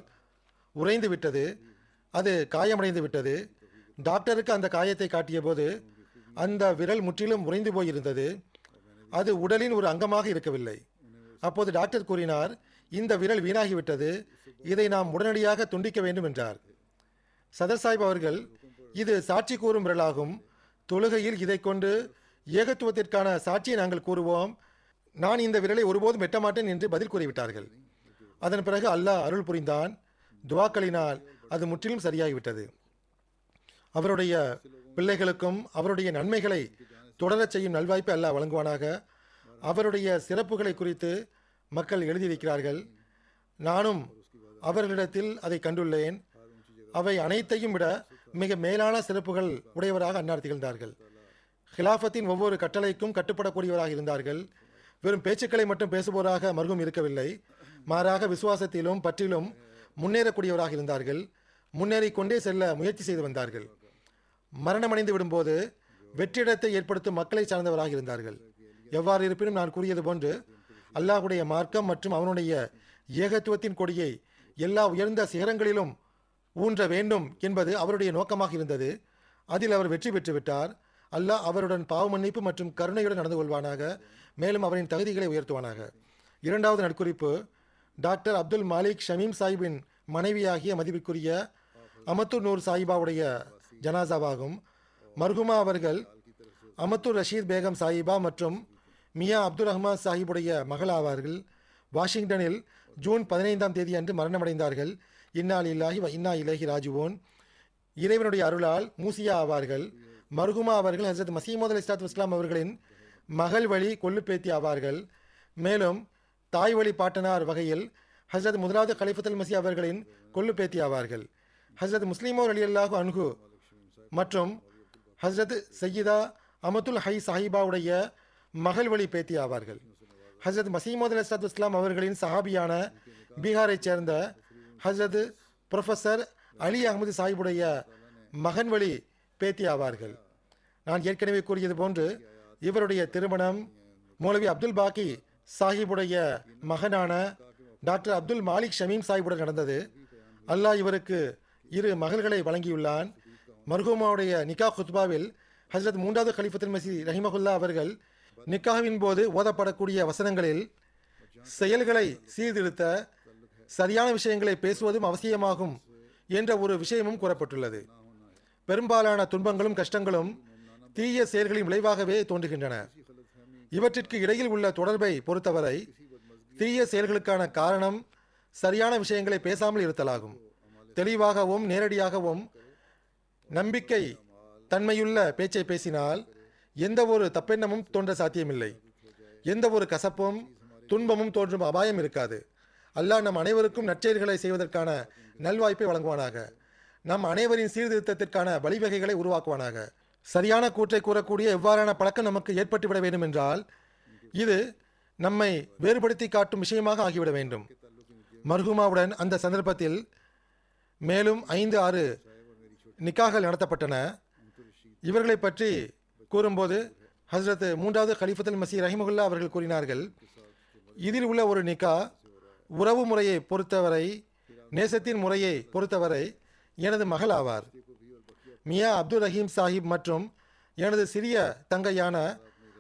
உறைந்து விட்டது. அது காயமடைந்து விட்டது. டாக்டருக்கு அந்த காயத்தை காட்டிய போது அந்த விரல் முற்றிலும் உறைந்து போயிருந்தது. அது உடலின் ஒரு அங்கமாக இருக்கவில்லை. அப்போது டாக்டர் கூறினார், இந்த விரல் வீணாகிவிட்டது, இதை நாம் உடனடியாக துண்டிக்க வேண்டும் என்றார். சதர் சாஹிப் அவர்கள், இது சாட்சி கூறும் விரலாகும், தொழுகையில் இதை கொண்டு ஏகத்துவத்திற்கான சாட்சியை நாங்கள் கூறுவோம், நான் இந்த விரலை ஒருபோதும் வெட்டமாட்டேன் என்று பதில் கூறிவிட்டார்கள். அதன் பிறகு அல்லாஹ் அருள் புரிந்தான். துவாக்களினால் அது முற்றிலும் சரியாகிவிட்டது. அவருடைய பிள்ளைகளுக்கும் அவருடைய நன்மைகளை தொடரச் செய்யும் நல்வாய்ப்பை அல்லாஹ் வழங்குவானாக. அவருடைய சிறப்புகளை குறித்து மக்கள் எழுதியிருக்கிறார்கள். நானும் அவர்களிடத்தில் அதை கண்டுள்ளேன். அவை அனைத்தையும் விட மிக மேலான சிறப்புகள் உடையவராக அன்னார் திகழ்ந்தார்கள். ஹிலாஃபத்தின் ஒவ்வொரு கட்டளைக்கும் கட்டுப்படக்கூடியவராக இருந்தார்கள். வெறும் பேச்சுக்களை மட்டும் பேசுபவராக மர்ஹூம் இருக்கவில்லை. மாறாக விசுவாசத்திலும் பற்றிலும் முன்னேறக்கூடியவராக இருந்தார்கள். முன்னேறிக்கொண்டே செல்ல முயற்சி செய்து வந்தார்கள். மரணமடைந்து விடும்போது வெற்றிடத்தை ஏற்படுத்தும் மக்களை சார்ந்தவராக இருந்தார்கள். எவ்வாறு இருப்பினும் நான் கூறியது போன்று அல்லாஹ்வுடைய மார்க்கம் மற்றும் அவனுடைய ஏகத்துவத்தின் கொடியை எல்லா உயர்ந்த சிகரங்களிலும் ஊன்ற வேண்டும் என்பது அவருடைய நோக்கமாக இருந்தது. அதில் அவர் வெற்றி பெற்றுவிட்டார். அல்லாஹ் அவருடன் பாவ மன்னிப்பு மற்றும் கருணையுடன் நடந்து கொள்வானாக, மேலும் அவரின் தகுதிகளை உயர்த்துவானாக. இரண்டாவது நட்குறிப்பு, டாக்டர் அப்துல் மாலிக் ஷமீம் சாஹிப்பின் மனைவியாகிய மதிப்பிற்குரிய அமத்துர் நூர் சாஹிபாவுடைய ஜனாசாவாகும். மர்ஹூமா அவர்கள் அமத்துர் ரஷீத் பேகம் சாஹிபா மற்றும் மியா அப்துல் ரஹ்மான் சாஹிபுடைய மகளாவார்கள். வாஷிங்டனில் ஜூன் 15ஆம் தேதி அன்று மரணமடைந்தார்கள். இன்னா லில்லாஹி வ இன்னா இலைஹி ராஜிஊன். இறைவனுடைய அருளால் மூசியா ஆவார்கள். மர்ஹூமா அவர்கள் ஹசரத் மசீமோத் அலி சாத் இஸ்லாம் அவர்களின் மகள் வழி கொள்ளுப்பேத்தி ஆவார்கள். மேலும் தாய் வழி பாட்டனார் வகையில் ஹசரத் முதலாவது கலிஃபத்துல் மசி அவர்களின் கொள்ளுப்பேத்தி ஆவார்கள். ஹசரத் முஸ்லிமோர் அலி அல்லாஹு அன்ஹு மற்றும் ஹசரத் சையீதா அமத்துல் ஹை சாஹிபாவுடைய மகள் வழி பேத்தி ஆவார்கள். ஹசரத் மசீமோத் அலி சாத் இஸ்லாம் அவர்களின் சஹாபியான பீகாரை சேர்ந்த ஹசரத் ப்ரொஃபஸர் அலி அகமது சாஹிபுடைய மகன் வழி பேத்தி ஆவார்கள். நான் ஏற்கனவே கூறியது போன்று இவருடைய திருமணம் மௌலவி அப்துல் பாக்கி சாஹிபுடைய மகனான டாக்டர் அப்துல் மாலிக் ஷமீம் சாஹிபுடன் நடந்தது. அல்லாஹ் இவருக்கு 2 மகள்களை வழங்கியுள்ளான். மர்ஹூமாவுடைய நிக்கா குத்பாவில் ஹசரத் 3வது கலீஃபத்துல் மஸீஹ் ரஹிமஹுல்லா அவர்கள் நிக்காவின் போது ஓதப்படக்கூடிய வசனங்களில் செயல்களை சீர்திருத்த சரியான விஷயங்களை பேசுவதும் அவசியமாகும் என்ற ஒரு விஷயமும் கூறப்பட்டுள்ளது. பெரும்பாலான துன்பங்களும் கஷ்டங்களும் தீய செயல்களின் விளைவாகவே தோன்றுகின்றன. இவற்றிற்கு இடையில் உள்ள தொடர்பை பொறுத்தவரை தீய செயல்களுக்கான காரணம் சரியான விஷயங்களை பேசாமல் இருத்தலாகும். தெளிவாகவும் நேரடியாகவும் நம்பிக்கை தன்மையுள்ள பேச்சை பேசினால் எந்த ஒரு தப்பெண்ணமும் தோன்ற சாத்தியமில்லை. எந்த ஒரு கசப்பும் துன்பமும் தோன்றும் அபாயம் இருக்காது. அல்லாஹ் நம் அனைவருக்கும் நற்செயல்களை செய்வதற்கான நல்வாய்ப்பை வழங்குவானாக. நம் அனைவரின் சீர்திருத்தத்திற்கான வழிவகைகளை உருவாக்குவானாக. சரியான கூற்றை கூறக்கூடிய எவ்வாறான பழக்கம் நமக்கு ஏற்பட்டுவிட வேண்டும் என்றால் இது நம்மை வேறுபடுத்தி காட்டும் விஷயமாக ஆகிவிட வேண்டும். மர்ஹூமாவுடன் அந்த சந்தர்ப்பத்தில் மேலும் 5-6 நிக்காகள் நடத்தப்பட்டன. இவர்களை பற்றி கூறும்போது ஹசரத் 3வது கலீஃபத்துல் மசீஹ் ரஹிமஹுல்லா அவர்கள் கூறினார்கள், இதில் உள்ள ஒரு நிக்கா உறவு முறையை பொறுத்தவரை, நேசத்தின் முறையை பொறுத்தவரை எனது மகள் ஆவார். மியா அப்துல் ரஹீம் சாஹிப் மற்றும் எனது சிறிய தங்கையான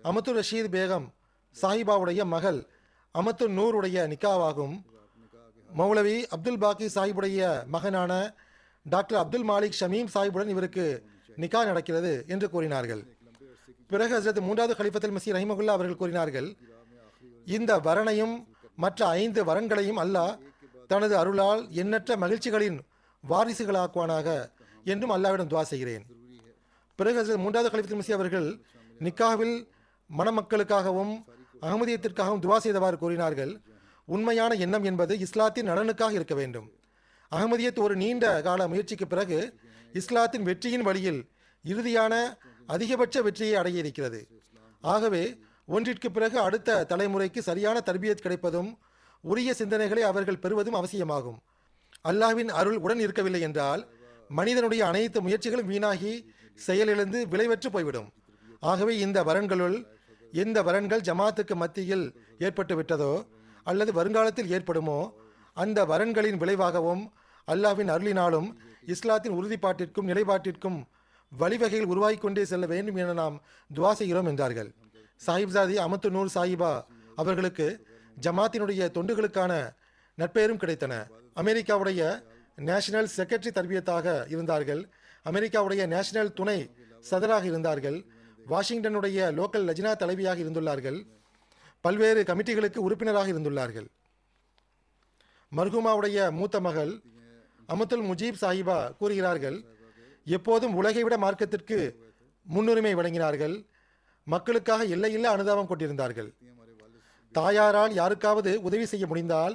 அமத்து ரஷீத் பேகம் சாஹிபாவுடைய மகள் அமத்து நூருடைய நிக்காவாகும். மௌலவி அப்துல் பாக்கி சாஹிபுடைய மகனான டாக்டர் அப்துல் மாலிக் ஷமீம் சாஹிபுடன் இவருக்கு நிக்கா நடக்கிறது என்று கூறினார்கள். பிறகு ஹஜ்ரத் 3வது கலீஃபத்துல் மசீஹ் ரஹிமஹுல்லா அவர்கள் கூறினார்கள், இந்த வரனையும் மற்ற 5 வரன்களையும் அல்லாஹ் தனது அருளால் எண்ணற்ற மகிழ்ச்சிகளின் வாரிசுகளாக்குவானாக என்றும் அல்லாஹ்விடம் துவா செய்கிறேன். பிறகு ஹஜ்ரத் 3வது கலீஃபத்துல் மசீஹ் அவர்கள் நிக்காவில் மணமக்களுக்காகவும் அகமதியத்திற்காகவும் துவா செய்தவாறு கூறினார்கள், உண்மையான எண்ணம் என்பது இஸ்லாத்தின் நலனுக்காக இருக்க வேண்டும். அகமதியத் ஒரு நீண்ட கால முயற்சிக்கு பிறகு இஸ்லாத்தின் வெற்றியின் வழியில் இறுதியான அதிகபட்ச வெற்றியை அடைய இருக்கிறது. ஆகவே ஒன்றிற்கு பிறகு அடுத்த தலைமுறைக்கு சரியான தர்பியத் கிடைப்பதும் உரிய சிந்தனைகளை அவர்கள் பெறுவதும் அவசியமாகும். அல்லாஹ்வின் அருள் உடன் இருக்கவில்லை என்றால் மனிதனுடைய அனைத்து முயற்சிகளும் வீணாகி செயலிழந்து விளைவற்று போய்விடும். ஆகவே இந்த வரன்களுள் எந்த வரன்கள் ஜமாத்துக்கு மத்தியில் ஏற்பட்டு விட்டதோ அல்லது வருங்காலத்தில் ஏற்படுமோ அந்த வரன்களின் விளைவாகவும் அல்லாஹ்வின் அருளினாலும் இஸ்லாத்தின் உறுதிப்பாட்டிற்கும் நிலைப்பாட்டிற்கும் வழிவகையில் உருவாகி கொண்டே செல்ல வேண்டும் என நாம் துவா செய்கிறோம் என்றார்கள். சாஹிப்சாதி அமத்து நூர் சாஹிபா அவர்களுக்கு ஜமாத்தினுடைய தொண்டுகளுக்கான நற்பெயரும் கிடைத்தன. அமெரிக்காவுடைய நேஷனல் செக்ரட்டரி தர்பியத்தாக இருந்தார்கள். அமெரிக்காவுடைய நேஷனல் துணை சதராக இருந்தார்கள். வாஷிங்டனுடைய லோக்கல் லஜினா தலைவியாக இருந்துள்ளார்கள். பல்வேறு கமிட்டிகளுக்கு உறுப்பினராக இருந்துள்ளார்கள். மர்ஹூமாவுடைய மூத்த மகள் அமத்துல் முஜீப் சாஹிபா கூறுகிறார்கள், எப்போதும் உலகை விட மார்க்கத்திற்கு முன்னுரிமை வழங்கினார்கள். மக்களுக்காக எல்லையில்லா அனுதாபம் கொண்டிருந்தார்கள். தாயாரால் யாருக்காவது உதவி செய்ய முடிந்தால்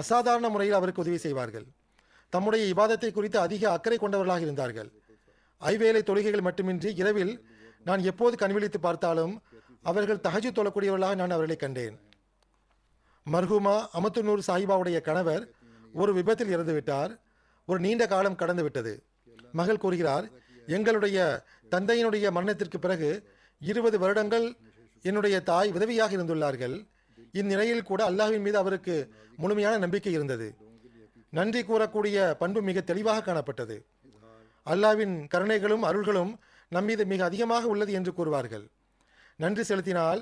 அசாதாரண முறையில் அவருக்கு உதவி செய்வார்கள். தம்முடைய இபாதத்தை குறித்து அதிக அக்கறை கொண்டவர்களாக இருந்தார்கள். ஐவேளை தொழுகைகள் மட்டுமின்றி இரவில் நான் எப்போது கண்விழித்து பார்த்தாலும் அவர்கள் தஹஜ்ஜுத் தொழக்கூடியவர்களாக நான் அவர்களை கண்டேன். மர்ஹூமா அமத்து நூர் சாஹிபாவுடைய கணவர் ஒரு விபத்தில் இறந்துவிட்டார். ஒரு நீண்ட காலம் கடந்து விட்டது. மகள் கூறுகிறார், எங்களுடைய தந்தையினுடைய மரணத்திற்கு பிறகு 20 வருடங்கள் என்னுடைய தாய் விதவையாக இருந்துள்ளார்கள். இந்நிலையில் கூட அல்லாஹ்வின் மீது அவருக்கு முழுமையான நம்பிக்கை இருந்தது. நன்றி கூறக்கூடிய பண்பு மிக தெளிவாக காணப்பட்டது. அல்லாஹ்வின் கருணைகளும் அருள்களும் நம்மீது மிக அதிகமாக உள்ளது என்று கூறுவார்கள். நன்றி செலுத்தினால்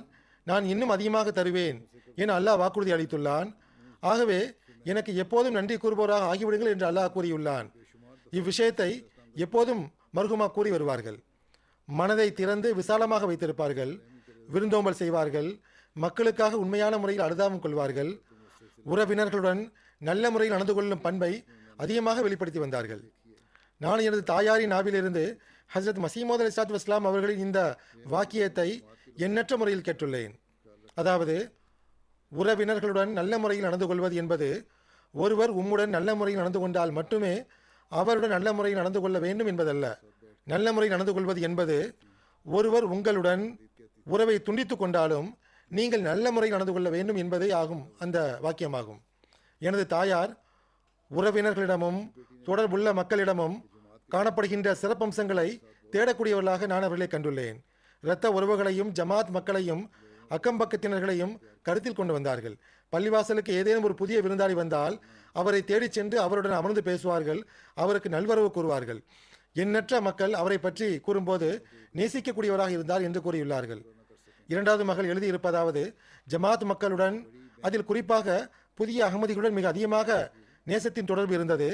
நான் இன்னும் அதிகமாக தருவேன் என அல்லாஹ் வாக்குறுதி அளித்துள்ளான். ஆகவே எனக்கு எப்போதும் நன்றி கூறுபவராக ஆகிவிடுங்கள் என்று அல்லாஹ் கூறியுள்ளான். இவ்விஷயத்தை எப்போதும் மர்ஹூமா கூறி வருவார்கள். மனதை திறந்து விசாலமாக வைத்திருப்பார்கள். விருந்தோம்பல் செய்வார்கள். மக்களுக்காக உண்மையான முறையில் அனுதாபம் கொள்வார்கள். உறவினர்களுடன் நல்ல முறையில் நடந்து கொள்ளும் பண்பை அதிகமாக வெளிப்படுத்தி வந்தார்கள். நான் எனது தாயாரின் நாவிலிருந்து ஹஜ்ரத் மசீமோத் அலைஹிஸ்ஸலாத்து வஸ்ஸலாம் அவர்களின் இந்த வாக்கியத்தை எண்ணற்ற முறையில் கேட்டுள்ளேன். அதாவது, உறவினர்களுடன் நல்ல முறையில் நடந்து கொள்வது என்பது ஒருவர் உம்முடன் நல்ல முறையில் நடந்து கொண்டால் மட்டுமே அவருடன் நல்ல முறையில் நடந்து கொள்ள வேண்டும் என்பதல்ல. நல்ல முறையில் நடந்து கொள்வது என்பது ஒருவர் உங்களுடன் உறவை துண்டித்து கொண்டாலும் நீங்கள் நல்ல முறையில் நடந்து கொள்ள வேண்டும் என்பதே ஆகும் அந்த வாக்கியமாகும். எனது தாயார் உறவினர்களிடமும் தொடர்புள்ள மக்களிடமும் காணப்படுகின்ற சிறப்பம்சங்களை தேடக்கூடியவர்களாக நான் அவர்களை கண்டுள்ளேன். இரத்த உறவுகளையும் ஜமாத் மக்களையும் அக்கம்பக்கத்தினர்களையும் கருத்தில் கொண்டு வந்தார்கள். பள்ளிவாசலுக்கு ஏதேனும் ஒரு புதிய விருந்தாளி வந்தால் அவரை தேடிச் சென்று அவருடன் அமர்ந்து பேசுவார்கள். அவருக்கு நல்வரவு கூறுவார்கள். எண்ணற்ற மக்கள் அவரை பற்றி கூறும்போது நேசிக்கக்கூடியவராக இருந்தார் என்று கூறியுள்ளார்கள். 2வது மகள் எழுதியிருப்பதாவது, ஜமாத் மக்களுடன், அதில் குறிப்பாக புதிய அகமதிகளுடன் மிக அதிகமாக நேசத்தின் தொடர்பு இருந்தது.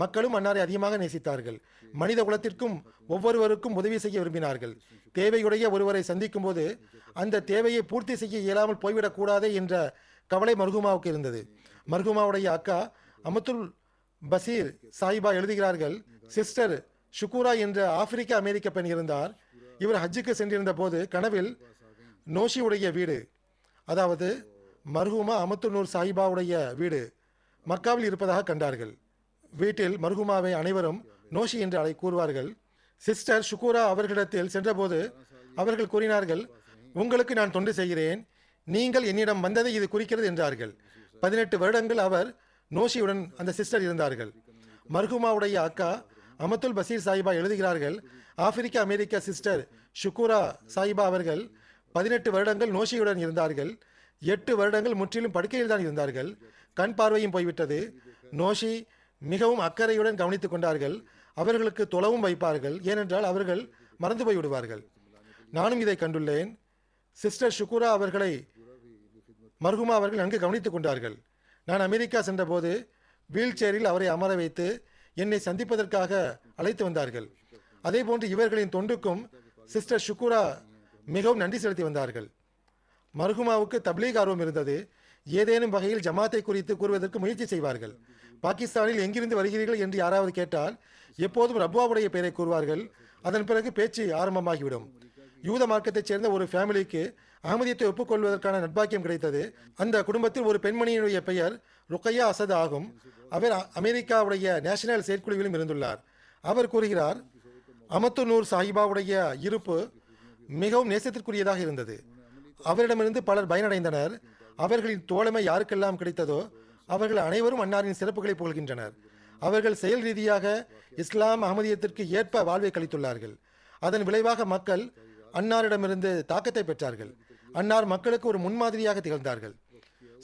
மக்களும் அன்னாரை அதிகமாக நேசித்தார்கள். மனித குலத்திற்கும் ஒவ்வொருவருக்கும் உதவி செய்ய விரும்பினார்கள். தேவையுடைய ஒருவரை சந்திக்கும் போது அந்த தேவையை பூர்த்தி செய்ய இயலாமல் போய்விடக்கூடாதே என்ற கவலை மர்ஹூமாவுக்கு இருந்தது. மர்ஹூமாவுடைய அக்கா அமத்துல் பசீர் சாஹிபா எழுதுகிறார்கள், சிஸ்டர் ஷுக்கூரா என்ற ஆப்பிரிக்க அமெரிக்க பெண் இருந்தார். இவர் ஹஜ்ஜுக்கு சென்றிருந்த போது கனவில் நோஷியுடைய வீடு, அதாவது மர்ஹூமா அமத்துல் நூர் சாஹிபாவுடைய வீடு மக்காவில் இருப்பதாக கண்டார்கள். வீட்டில் மர்ஹூமாவை அனைவரும் நோஷி என்று கூறுவார்கள். சிஸ்டர் ஷுக்கூரா அவர்களிடத்தில் சென்றபோது அவர்கள் கூறினார்கள், உங்களுக்கு நான் தொண்டு செய்கிறேன், நீங்கள் என்னிடம் வந்ததை இது குறிக்கிறது என்றார்கள். 18 வருடங்கள் அவர் நோஷியுடன் அந்த சிஸ்டர் இருந்தார்கள். மர்ஹூமாவுடைய அக்கா அமத்துல் பசீர் சாஹிபா எழுதுகிறார்கள், ஆப்பிரிக்க அமெரிக்க சிஸ்டர் ஷுக்கூரா சாஹிபா அவர்கள் 18 வருடங்கள் நோஷியுடன் இருந்தார்கள். 8 வருடங்கள் முற்றிலும் படுக்கையில் தான் இருந்தார்கள். கண் பார்வையும் போய்விட்டது. நோஷி மிகவும் அக்கறையுடன் கவனித்துக் கொண்டார்கள். அவர்களுக்கு தொலைவும் வைப்பார்கள், ஏனென்றால் அவர்கள் மறந்து போய்விடுவார்கள். நானும் இதை கண்டுள்ளேன். சிஸ்டர் ஷுக்கூரா அவர்களை மர்ஹூமா அவர்கள் நன்கு கவனித்துக் கொண்டார்கள். நான் அமெரிக்கா சென்றபோது வீல் சேரில் அவரை அமர வைத்து என்னை சந்திப்பதற்காக அழைத்து வந்தார்கள். அதே போன்று இவர்களின் தொண்டுக்கும் சிஸ்டர் ஷுக்கூரா மிகவும் நன்றி செலுத்தி வந்தார்கள். மர்ஹூமாவுக்கு தப்லீக் ஆர்வம் இருந்தது. ஏதேனும் வகையில் ஜமாத்தை குறித்து கூறுவதற்கு முயற்சி செய்வார்கள். பாகிஸ்தானில் எங்கிருந்து வருகிறீர்கள் என்று யாராவது கேட்டால் எப்போதும் ரப்வாவுடைய பெயரை கூறுவார்கள். அதன் பிறகு பேச்சு ஆரம்பமாகிவிடும். யூத மார்க்கத்தைச் சேர்ந்த ஒரு ஃபேமிலிக்கு அகமதியத்தை ஒப்புக்கொள்வதற்கான நட்பாக்கியம் கிடைத்தது. அந்த குடும்பத்தில் ஒரு பெண்மணியினுடைய பெயர் ருக்கையா அசத் ஆகும். அவர் அமெரிக்காவுடைய நேஷனல் செயற்குழுவிலும் இருந்துள்ளார். அவர் கூறுகிறார், அமத்து நூர் சாஹிபாவுடைய இருப்பு மிகவும் நேசத்திற்குரியதாக இருந்தது. அவரிடமிருந்து பலர் பயனடைந்தனர். அவர்களின் தோழமை யாருக்கெல்லாம் கிடைத்ததோ அவர்கள் அனைவரும் அன்னாரின் சிறப்புகளை புகழ்கின்றனர். அவர்கள் செயல் ரீதியாக இஸ்லாம் அகமதியத்திற்கு ஏற்ப வாழ்வை கழித்துள்ளார்கள். அதன் விளைவாக மக்கள் அன்னாரிடமிருந்து தாக்கத்தை பெற்றார்கள். அன்னார் மக்களுக்கு ஒரு முன்மாதிரியாக திகழ்ந்தார்கள்.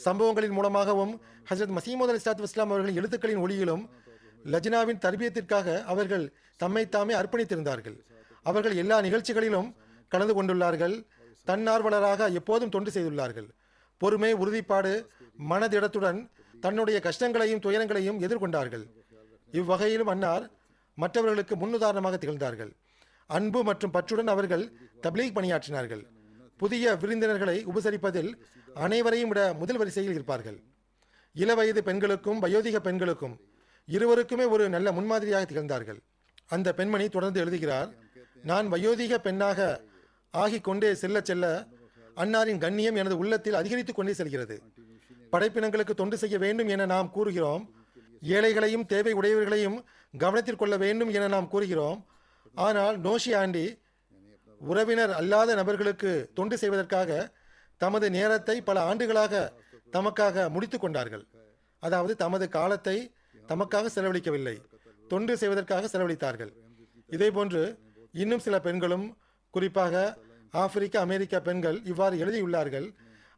சம்பவங்களின் மூலமாகவும் ஹஜ்ரத் மசீமது அலி சாத் இஸ்லாம் அவர்களின் எழுத்துக்களின் ஒளியிலும் லஜ்னாவின் தர்பியத்திற்காக அவர்கள் தம்மைத்தாமே அர்ப்பணித்திருந்தார்கள். அவர்கள் எல்லா நிகழ்ச்சிகளிலும் கலந்து கொண்டுள்ளார்கள். தன்னார்வலராக எப்போதும் தொண்டு செய்துள்ளார்கள். பொறுமை, உறுதிப்பாடு, மனதிடத்துடன் தன்னுடைய கஷ்டங்களையும் துயரங்களையும் எதிர்கொண்டார்கள். இவ்வகையிலும் அன்னார் மற்றவர்களுக்கு முன்னுதாரணமாக திகழ்ந்தார்கள். அன்பு மற்றும் பற்றுடன் அவர்கள் தப்லீக் பணியாற்றினார்கள். புதிய விருந்தினர்களை உபசரிப்பதில் அனைவரையும் விட முதல் வரிசையில் இருப்பார்கள். இளவயது பெண்களுக்கும் வயோதிக பெண்களுக்கும் இருவருக்குமே ஒரு நல்ல முன்மாதிரியாக திகழ்ந்தார்கள். அந்த பெண்மணி தொடர்ந்து எழுதுகிறார், நான் வயோதிக பெண்ணாக ஆகிக்கொண்டே செல்ல செல்ல அன்னாரின் கண்ணியம் எனது உள்ளத்தில் அதிகரித்து கொண்டே செல்கிறது. படைப்பினங்களுக்கு தொண்டு செய்ய வேண்டும் என நாம் கூறுகிறோம். ஏழைகளையும் தேவை உடையவர்களையும் கவனத்தில் கொள்ள வேண்டும் என நாம் கூறுகிறோம். ஆனால் நோஷி ஆண்டி உறவினர் அல்லாத நபர்களுக்கு தொண்டு செய்வதற்காக தமது நேரத்தை பல ஆண்டுகளாக தமக்காக முடித்து கொண்டார்கள். அதாவது தமது காலத்தை தமக்காக செலவழிக்கவில்லை, தொண்டு செய்வதற்காக செலவழித்தார்கள். இதேபோன்று இன்னும் சில பெண்களும், குறிப்பாக ஆப்பிரிக்க அமெரிக்க பெண்கள் இவ்வாறு எழுதியுள்ளார்கள்.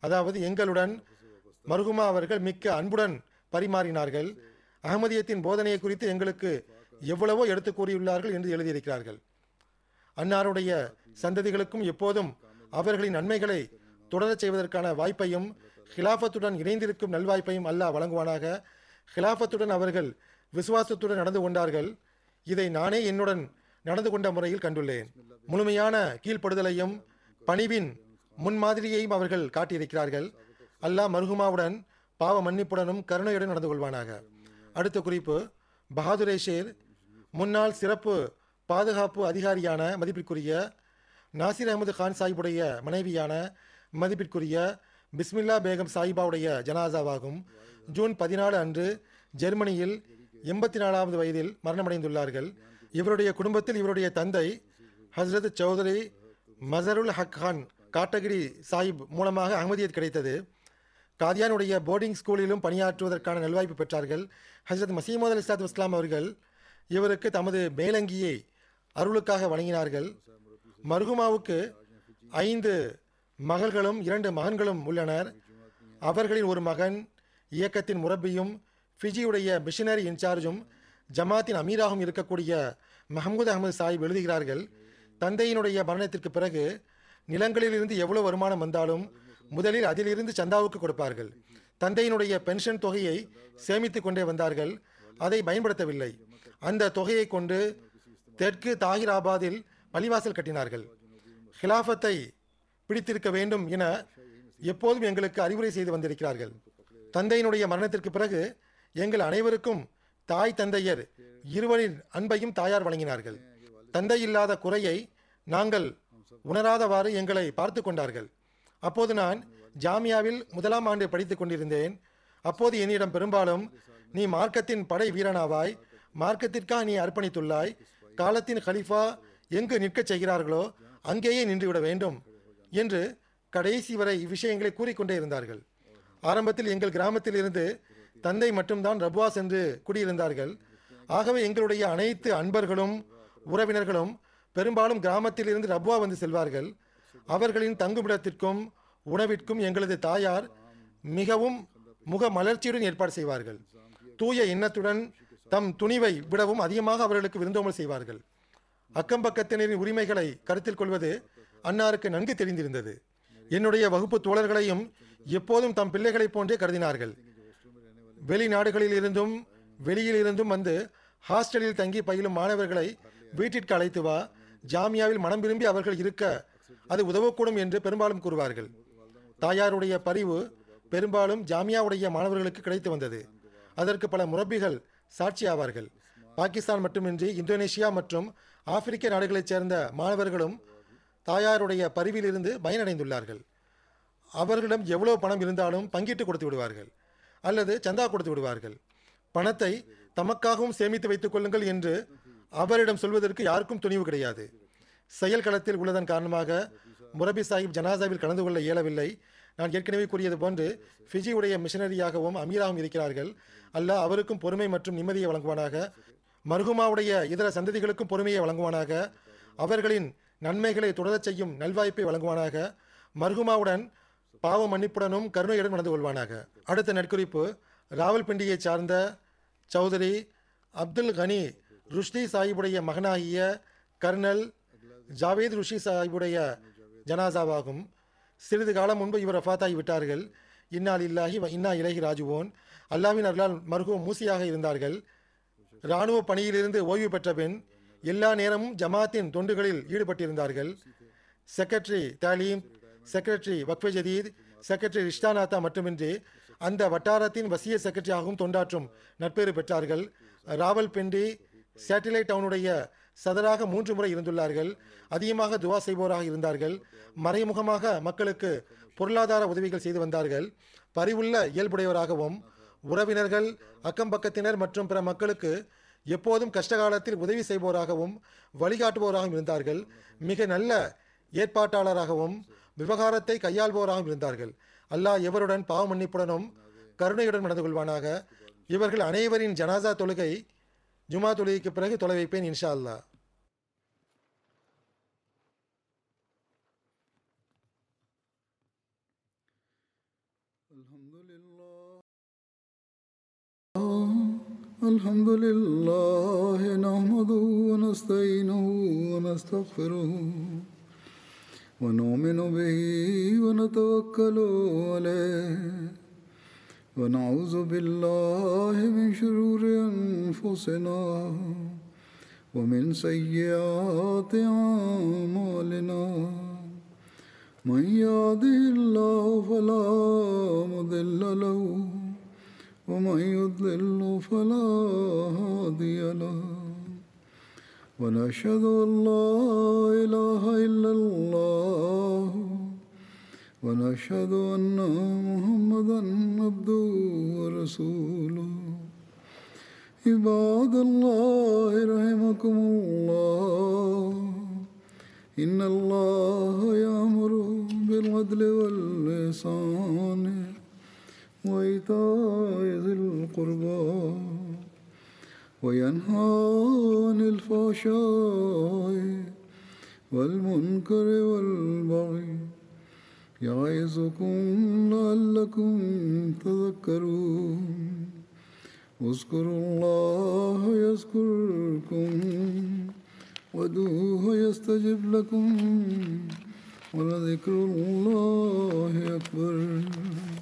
அதாவது, எங்களுடன் மர்ஹூமா அவர்கள் மிக்க அன்புடன் பரிமாறினார்கள். அகமதியத்தின் போதனையை குறித்து எங்களுக்கு எவ்வளவோ எடுத்து கூறியுள்ளார்கள் என்று எழுதியிருக்கிறார்கள். அன்னாருடைய சந்ததிகளுக்கும் எப்போதும் அவர்களின் நன்மைகளை தொடரச் செய்வதற்கான வாய்ப்பையும் ஹிலாஃபத்துடன் இணைந்திருக்கும் நல்வாய்ப்பையும் அல்லாஹ் வழங்குவானாக. ஹிலாஃபத்துடன் அவர்கள் விசுவாசத்துடன் நடந்து கொண்டார்கள். இதை நானே என்னுடன் நடந்து கொண்ட முறையில் கண்டுள்ளேன். முழுமையான கீழ்ப்படுதலையும் பணிவின் முன்மாதிரியையும் அவர்கள் காட்டியிருக்கிறார்கள். அல்லாஹ் மர்ஹூமாவுடன் பாவ மன்னிப்புடனும் கருணையுடன் நடந்து கொள்வானாக. அடுத்த குறிப்பு, பஹாதுரே ஷேர், முன்னாள் சிறப்பு பாதுகாப்பு அதிகாரியான மதிப்பிற்குரிய நாசிர் அகமது கான் சாஹிபுடைய மனைவியான மதிப்பிற்குரிய பிஸ்மில்லா பேகம் சாஹிபாவுடைய ஜனாசாவாகும். ஜூன் 14 அன்று ஜெர்மனியில் 84வது வயதில் மரணமடைந்துள்ளார்கள். இவருடைய குடும்பத்தில் இவருடைய தந்தை ஹஸ்ரத் சௌதரி மசருல் ஹக் கான் காட்டகிரி சாஹிப் மூலமாக அகமதியத் கிடைத்தது. காதியானுடைய போர்டிங் ஸ்கூலிலும் பணியாற்றுவதற்கான நல்வாய்ப்பு பெற்றார்கள். ஹஸ்ரத் மசீமது அலி சாத் இஸ்லாம் அவர்கள் இவருக்கு தமது மேலங்கியை அருளுக்காக வழங்கினார்கள். மர்ஹூமாவுக்கு 5 மகள்களும் 2 மகன்களும் உள்ளனர். அவர்களின் ஒரு மகன் இயக்கத்தின் முரப்பியும் ஃபிஜியுடைய மிஷினரி இன்சார்ஜும் ஜமாத்தின் அமீராகவும் இருக்கக்கூடிய மஹமூத் அகமது சாஹிப் எழுதுகிறார்கள், தந்தையினுடைய மரணத்திற்கு பிறகு நிலங்களிலிருந்து எவ்வளவு வருமானம் வந்தாலும் முதலில் அதிலிருந்து சந்தாவுக்கு கொடுப்பார்கள். தந்தையினுடைய பென்ஷன் தொகையை சேமித்து கொண்டே வந்தார்கள். அதை பயன்படுத்தவில்லை. அந்த தொகையை கொண்டு தெற்கு தாகிராபாதில் பள்ளிவாசல் கட்டினார்கள். ஹிலாஃபத்தை பிடித்திருக்க வேண்டும் என எப்போதும் எங்களுக்கு அறிவுரை செய்து வந்திருக்கிறார்கள். தந்தையினுடைய மரணத்திற்கு பிறகு எங்கள் அனைவருக்கும் தாய் தந்தையர் இருவரின் அன்பையும் தாயார் வழங்கினார்கள். தந்தை இல்லாத குறையை நாங்கள் உணராதவாறு எங்களை பார்த்து கொண்டார்கள். அப்போது நான் ஜாமியாவில் முதலாம் ஆண்டு படித்து கொண்டிருந்தேன். அப்போது என்னிடம் பெரும்பாலும், நீ மார்க்கத்தின் படை வீரனாவாய், மார்க்கத்திற்காக நீ அர்ப்பணித்துள்ளாய், காலத்தின் ஹலிஃபா எங்கு நிற்கச் செய்கிறார்களோ அங்கேயே நின்றுவிட வேண்டும் என்று கடைசி வரை இவ்விஷயங்களை கூறிக்கொண்டே இருந்தார்கள். ஆரம்பத்தில் எங்கள் கிராமத்தில் இருந்து தந்தை மட்டும்தான் ரபுவா சென்று குடியிருந்தார்கள். ஆகவே எங்களுடைய அனைத்து அன்பர்களும் உறவினர்களும் பெரும்பாலும் கிராமத்திலிருந்து ரபுவா வந்து செல்வார்கள். அவர்களின் தங்குமிடத்திற்கும் உணவிற்கும் எங்களது தாயார் மிகவும் முக மலர்ச்சியுடன் ஏற்பாடு செய்வார்கள். தூய எண்ணத்துடன் தம் துணிவை விடவும் அதிகமாக அவர்களுக்கு விருந்தோம்பல் செய்வார்கள். அக்கம்பக்கத்தினரின் உரிமைகளை கருத்தில் கொள்வது அன்னாருக்கு நன்கு தெரிந்திருந்தது. என்னுடைய வகுப்பு தோழர்களையும் எப்போதும் தம் பிள்ளைகளைப் போன்றே கருதினார்கள். வெளிநாடுகளில் இருந்தும் வெளியிலிருந்தும் வந்து ஹாஸ்டலில் தங்கி பயிலும் மாணவர்களை வீட்டிற்கு அழைத்து வா, ஜாமியாவில் மனம் விரும்பி அவர்கள் இருக்க அது உதவக்கூடும் என்று பெரும்பாலும் கூறுவார்கள். தாயாருடைய பரிவு பெரும்பாலும் ஜாமியாவுடைய மாணவர்களுக்கு கிடைத்து வந்தது. அதற்கு பல முரப்பிகள் சாட்சி ஆவார்கள். பாகிஸ்தான் மட்டுமின்றி இந்தோனேஷியா மற்றும் ஆப்பிரிக்க நாடுகளைச் சேர்ந்த மாணவர்களும் தாயாருடைய பரிவிலிருந்து பயனடைந்துள்ளார்கள். அவர்களிடம் எவ்வளோ பணம் இருந்தாலும் பங்கிட்டு கொடுத்து விடுவார்கள் அல்லது சந்தா கொடுத்து விடுவார்கள். பணத்தை தமக்காகவும் சேமித்து வைத்துக் கொள்ளுங்கள் என்று அவரிடம் சொல்வதற்கு யாருக்கும் துணிவு கிடையாது. செயல் களத்தில் உள்ளதன் காரணமாக முரபி சாஹிப் ஜனாசாவில் கலந்து கொள்ள இயலவில்லை. நான் ஏற்கனவே கூறியது போன்று ஃபிஜியுடைய மிஷனரியாகவும் அமீராகவும் இருக்கிறார்கள். அல்லாஹ் அவருக்கும் பொறுமை மற்றும் நிம்மதியை வழங்குவானாக. மர்ஹூமாவுடைய இதர சந்ததிகளுக்கும் பொறுமையை வழங்குவானாக. அவர்களின் நன்மைகளை தொடரச் செய்யும் நல்வாய்ப்பை வழங்குவானாக. மர்ஹூமாவுடன் பாவ மன்னிப்புடனும் கருணையுடன் நடந்து கொள்வானாக. அடுத்த நட்குறிப்பு ராவல்பிண்டியை சார்ந்த சௌதரி அப்துல் கனி ருஷ்டி சாஹிபுடைய மகனாகிய கர்னல் ஜாவேத் ருஷி சாஹிபுடைய ஜனாசாவாகும். சிறிது காலம் முன்பு இவர் வஃபாத்தாகி விட்டார்கள். இன்னா லில்லாஹி வ இன்னா இலைஹி ராஜிஊன். அல்லாஹ்வின் அருளால் மர்ஹூம் மூசியாக இருந்தார்கள். இராணுவ பணியிலிருந்து ஓய்வு பெற்ற பின் எல்லா நேரமும் ஜமாத்தின் தொண்டுகளில் ஈடுபட்டிருந்தார்கள். செக்ரட்டரி தாலீம், செக்ரட்டரி வக்ஃபே ஜதீத், செக்ரட்டரி ரிஷ்தாநாத்தா மட்டுமின்றி அந்த வட்டாரத்தின் வசிய செக்ரட்டரியாகவும் தொண்டாற்றும் நட்பேறு பெற்றார்கள். ராவல்பிண்டி சேட்டிலைட் டவுனுடைய சதராக 3 முறை இருந்துள்ளார்கள். அதிகமாக துவா செய்வோராக இருந்தார்கள். மறைமுகமாக மக்களுக்கு பொருளாதார உதவிகள் செய்து வந்தார்கள். பரிவுள்ள இயல்புடையவராகவும் உறவினர்கள், அக்கம்பக்கத்தினர் மற்றும் பிற மக்களுக்கு எப்போதும் கஷ்டகாலத்தில் உதவி செய்வோராகவும் வழிகாட்டுவோராகவும் இருந்தார்கள். மிக நல்ல ஏற்பாட்டாளராகவும் விவகாரத்தை கையாள்போராகவும் இருந்தார்கள். அல்லாஹ் எவருடன் பாவ மன்னிப்புடனும் கருணையுடன் நடந்து கொள்வானாக. இவர்கள் அனைவரின் ஜனாசா தொழுகை ஜுமா தொழுகைக்கு பிறகு தொலை வைப்பேன் இன்ஷா அல்லாஹ். அல்ஹம்துலில்லாஹ் நஹ்மதுஹு வ நஸ்தஈனுஹு வ நஸ்தக்ஃபிருஹு வ நுமினு பிஹி வ நதவக்கலு அலைஹி வ நஊது பில்லாஹி மின் ஷுரூரி அன்ஃபுஸினா வ மின் ஸய்யிஆத்தி அமாலினா மன் யஹ்திஹில்லாஹு ஃபலா முதில்ல லஹு ومن يضلل فلا هادي له ونشهد أن لا إله إلا الله ونشهد أن محمدا عبده ورسوله عباد الله رحمكم الله إن الله يأمر بالعدل والإحسان وإيتاء ذي القربى وينهى عن الفحشاء والمنكر والبغي يعظكم لعلكم تذكرون اذكروا الله يذكركم وادعوه يستجب لكم ولذكر الله أكبر.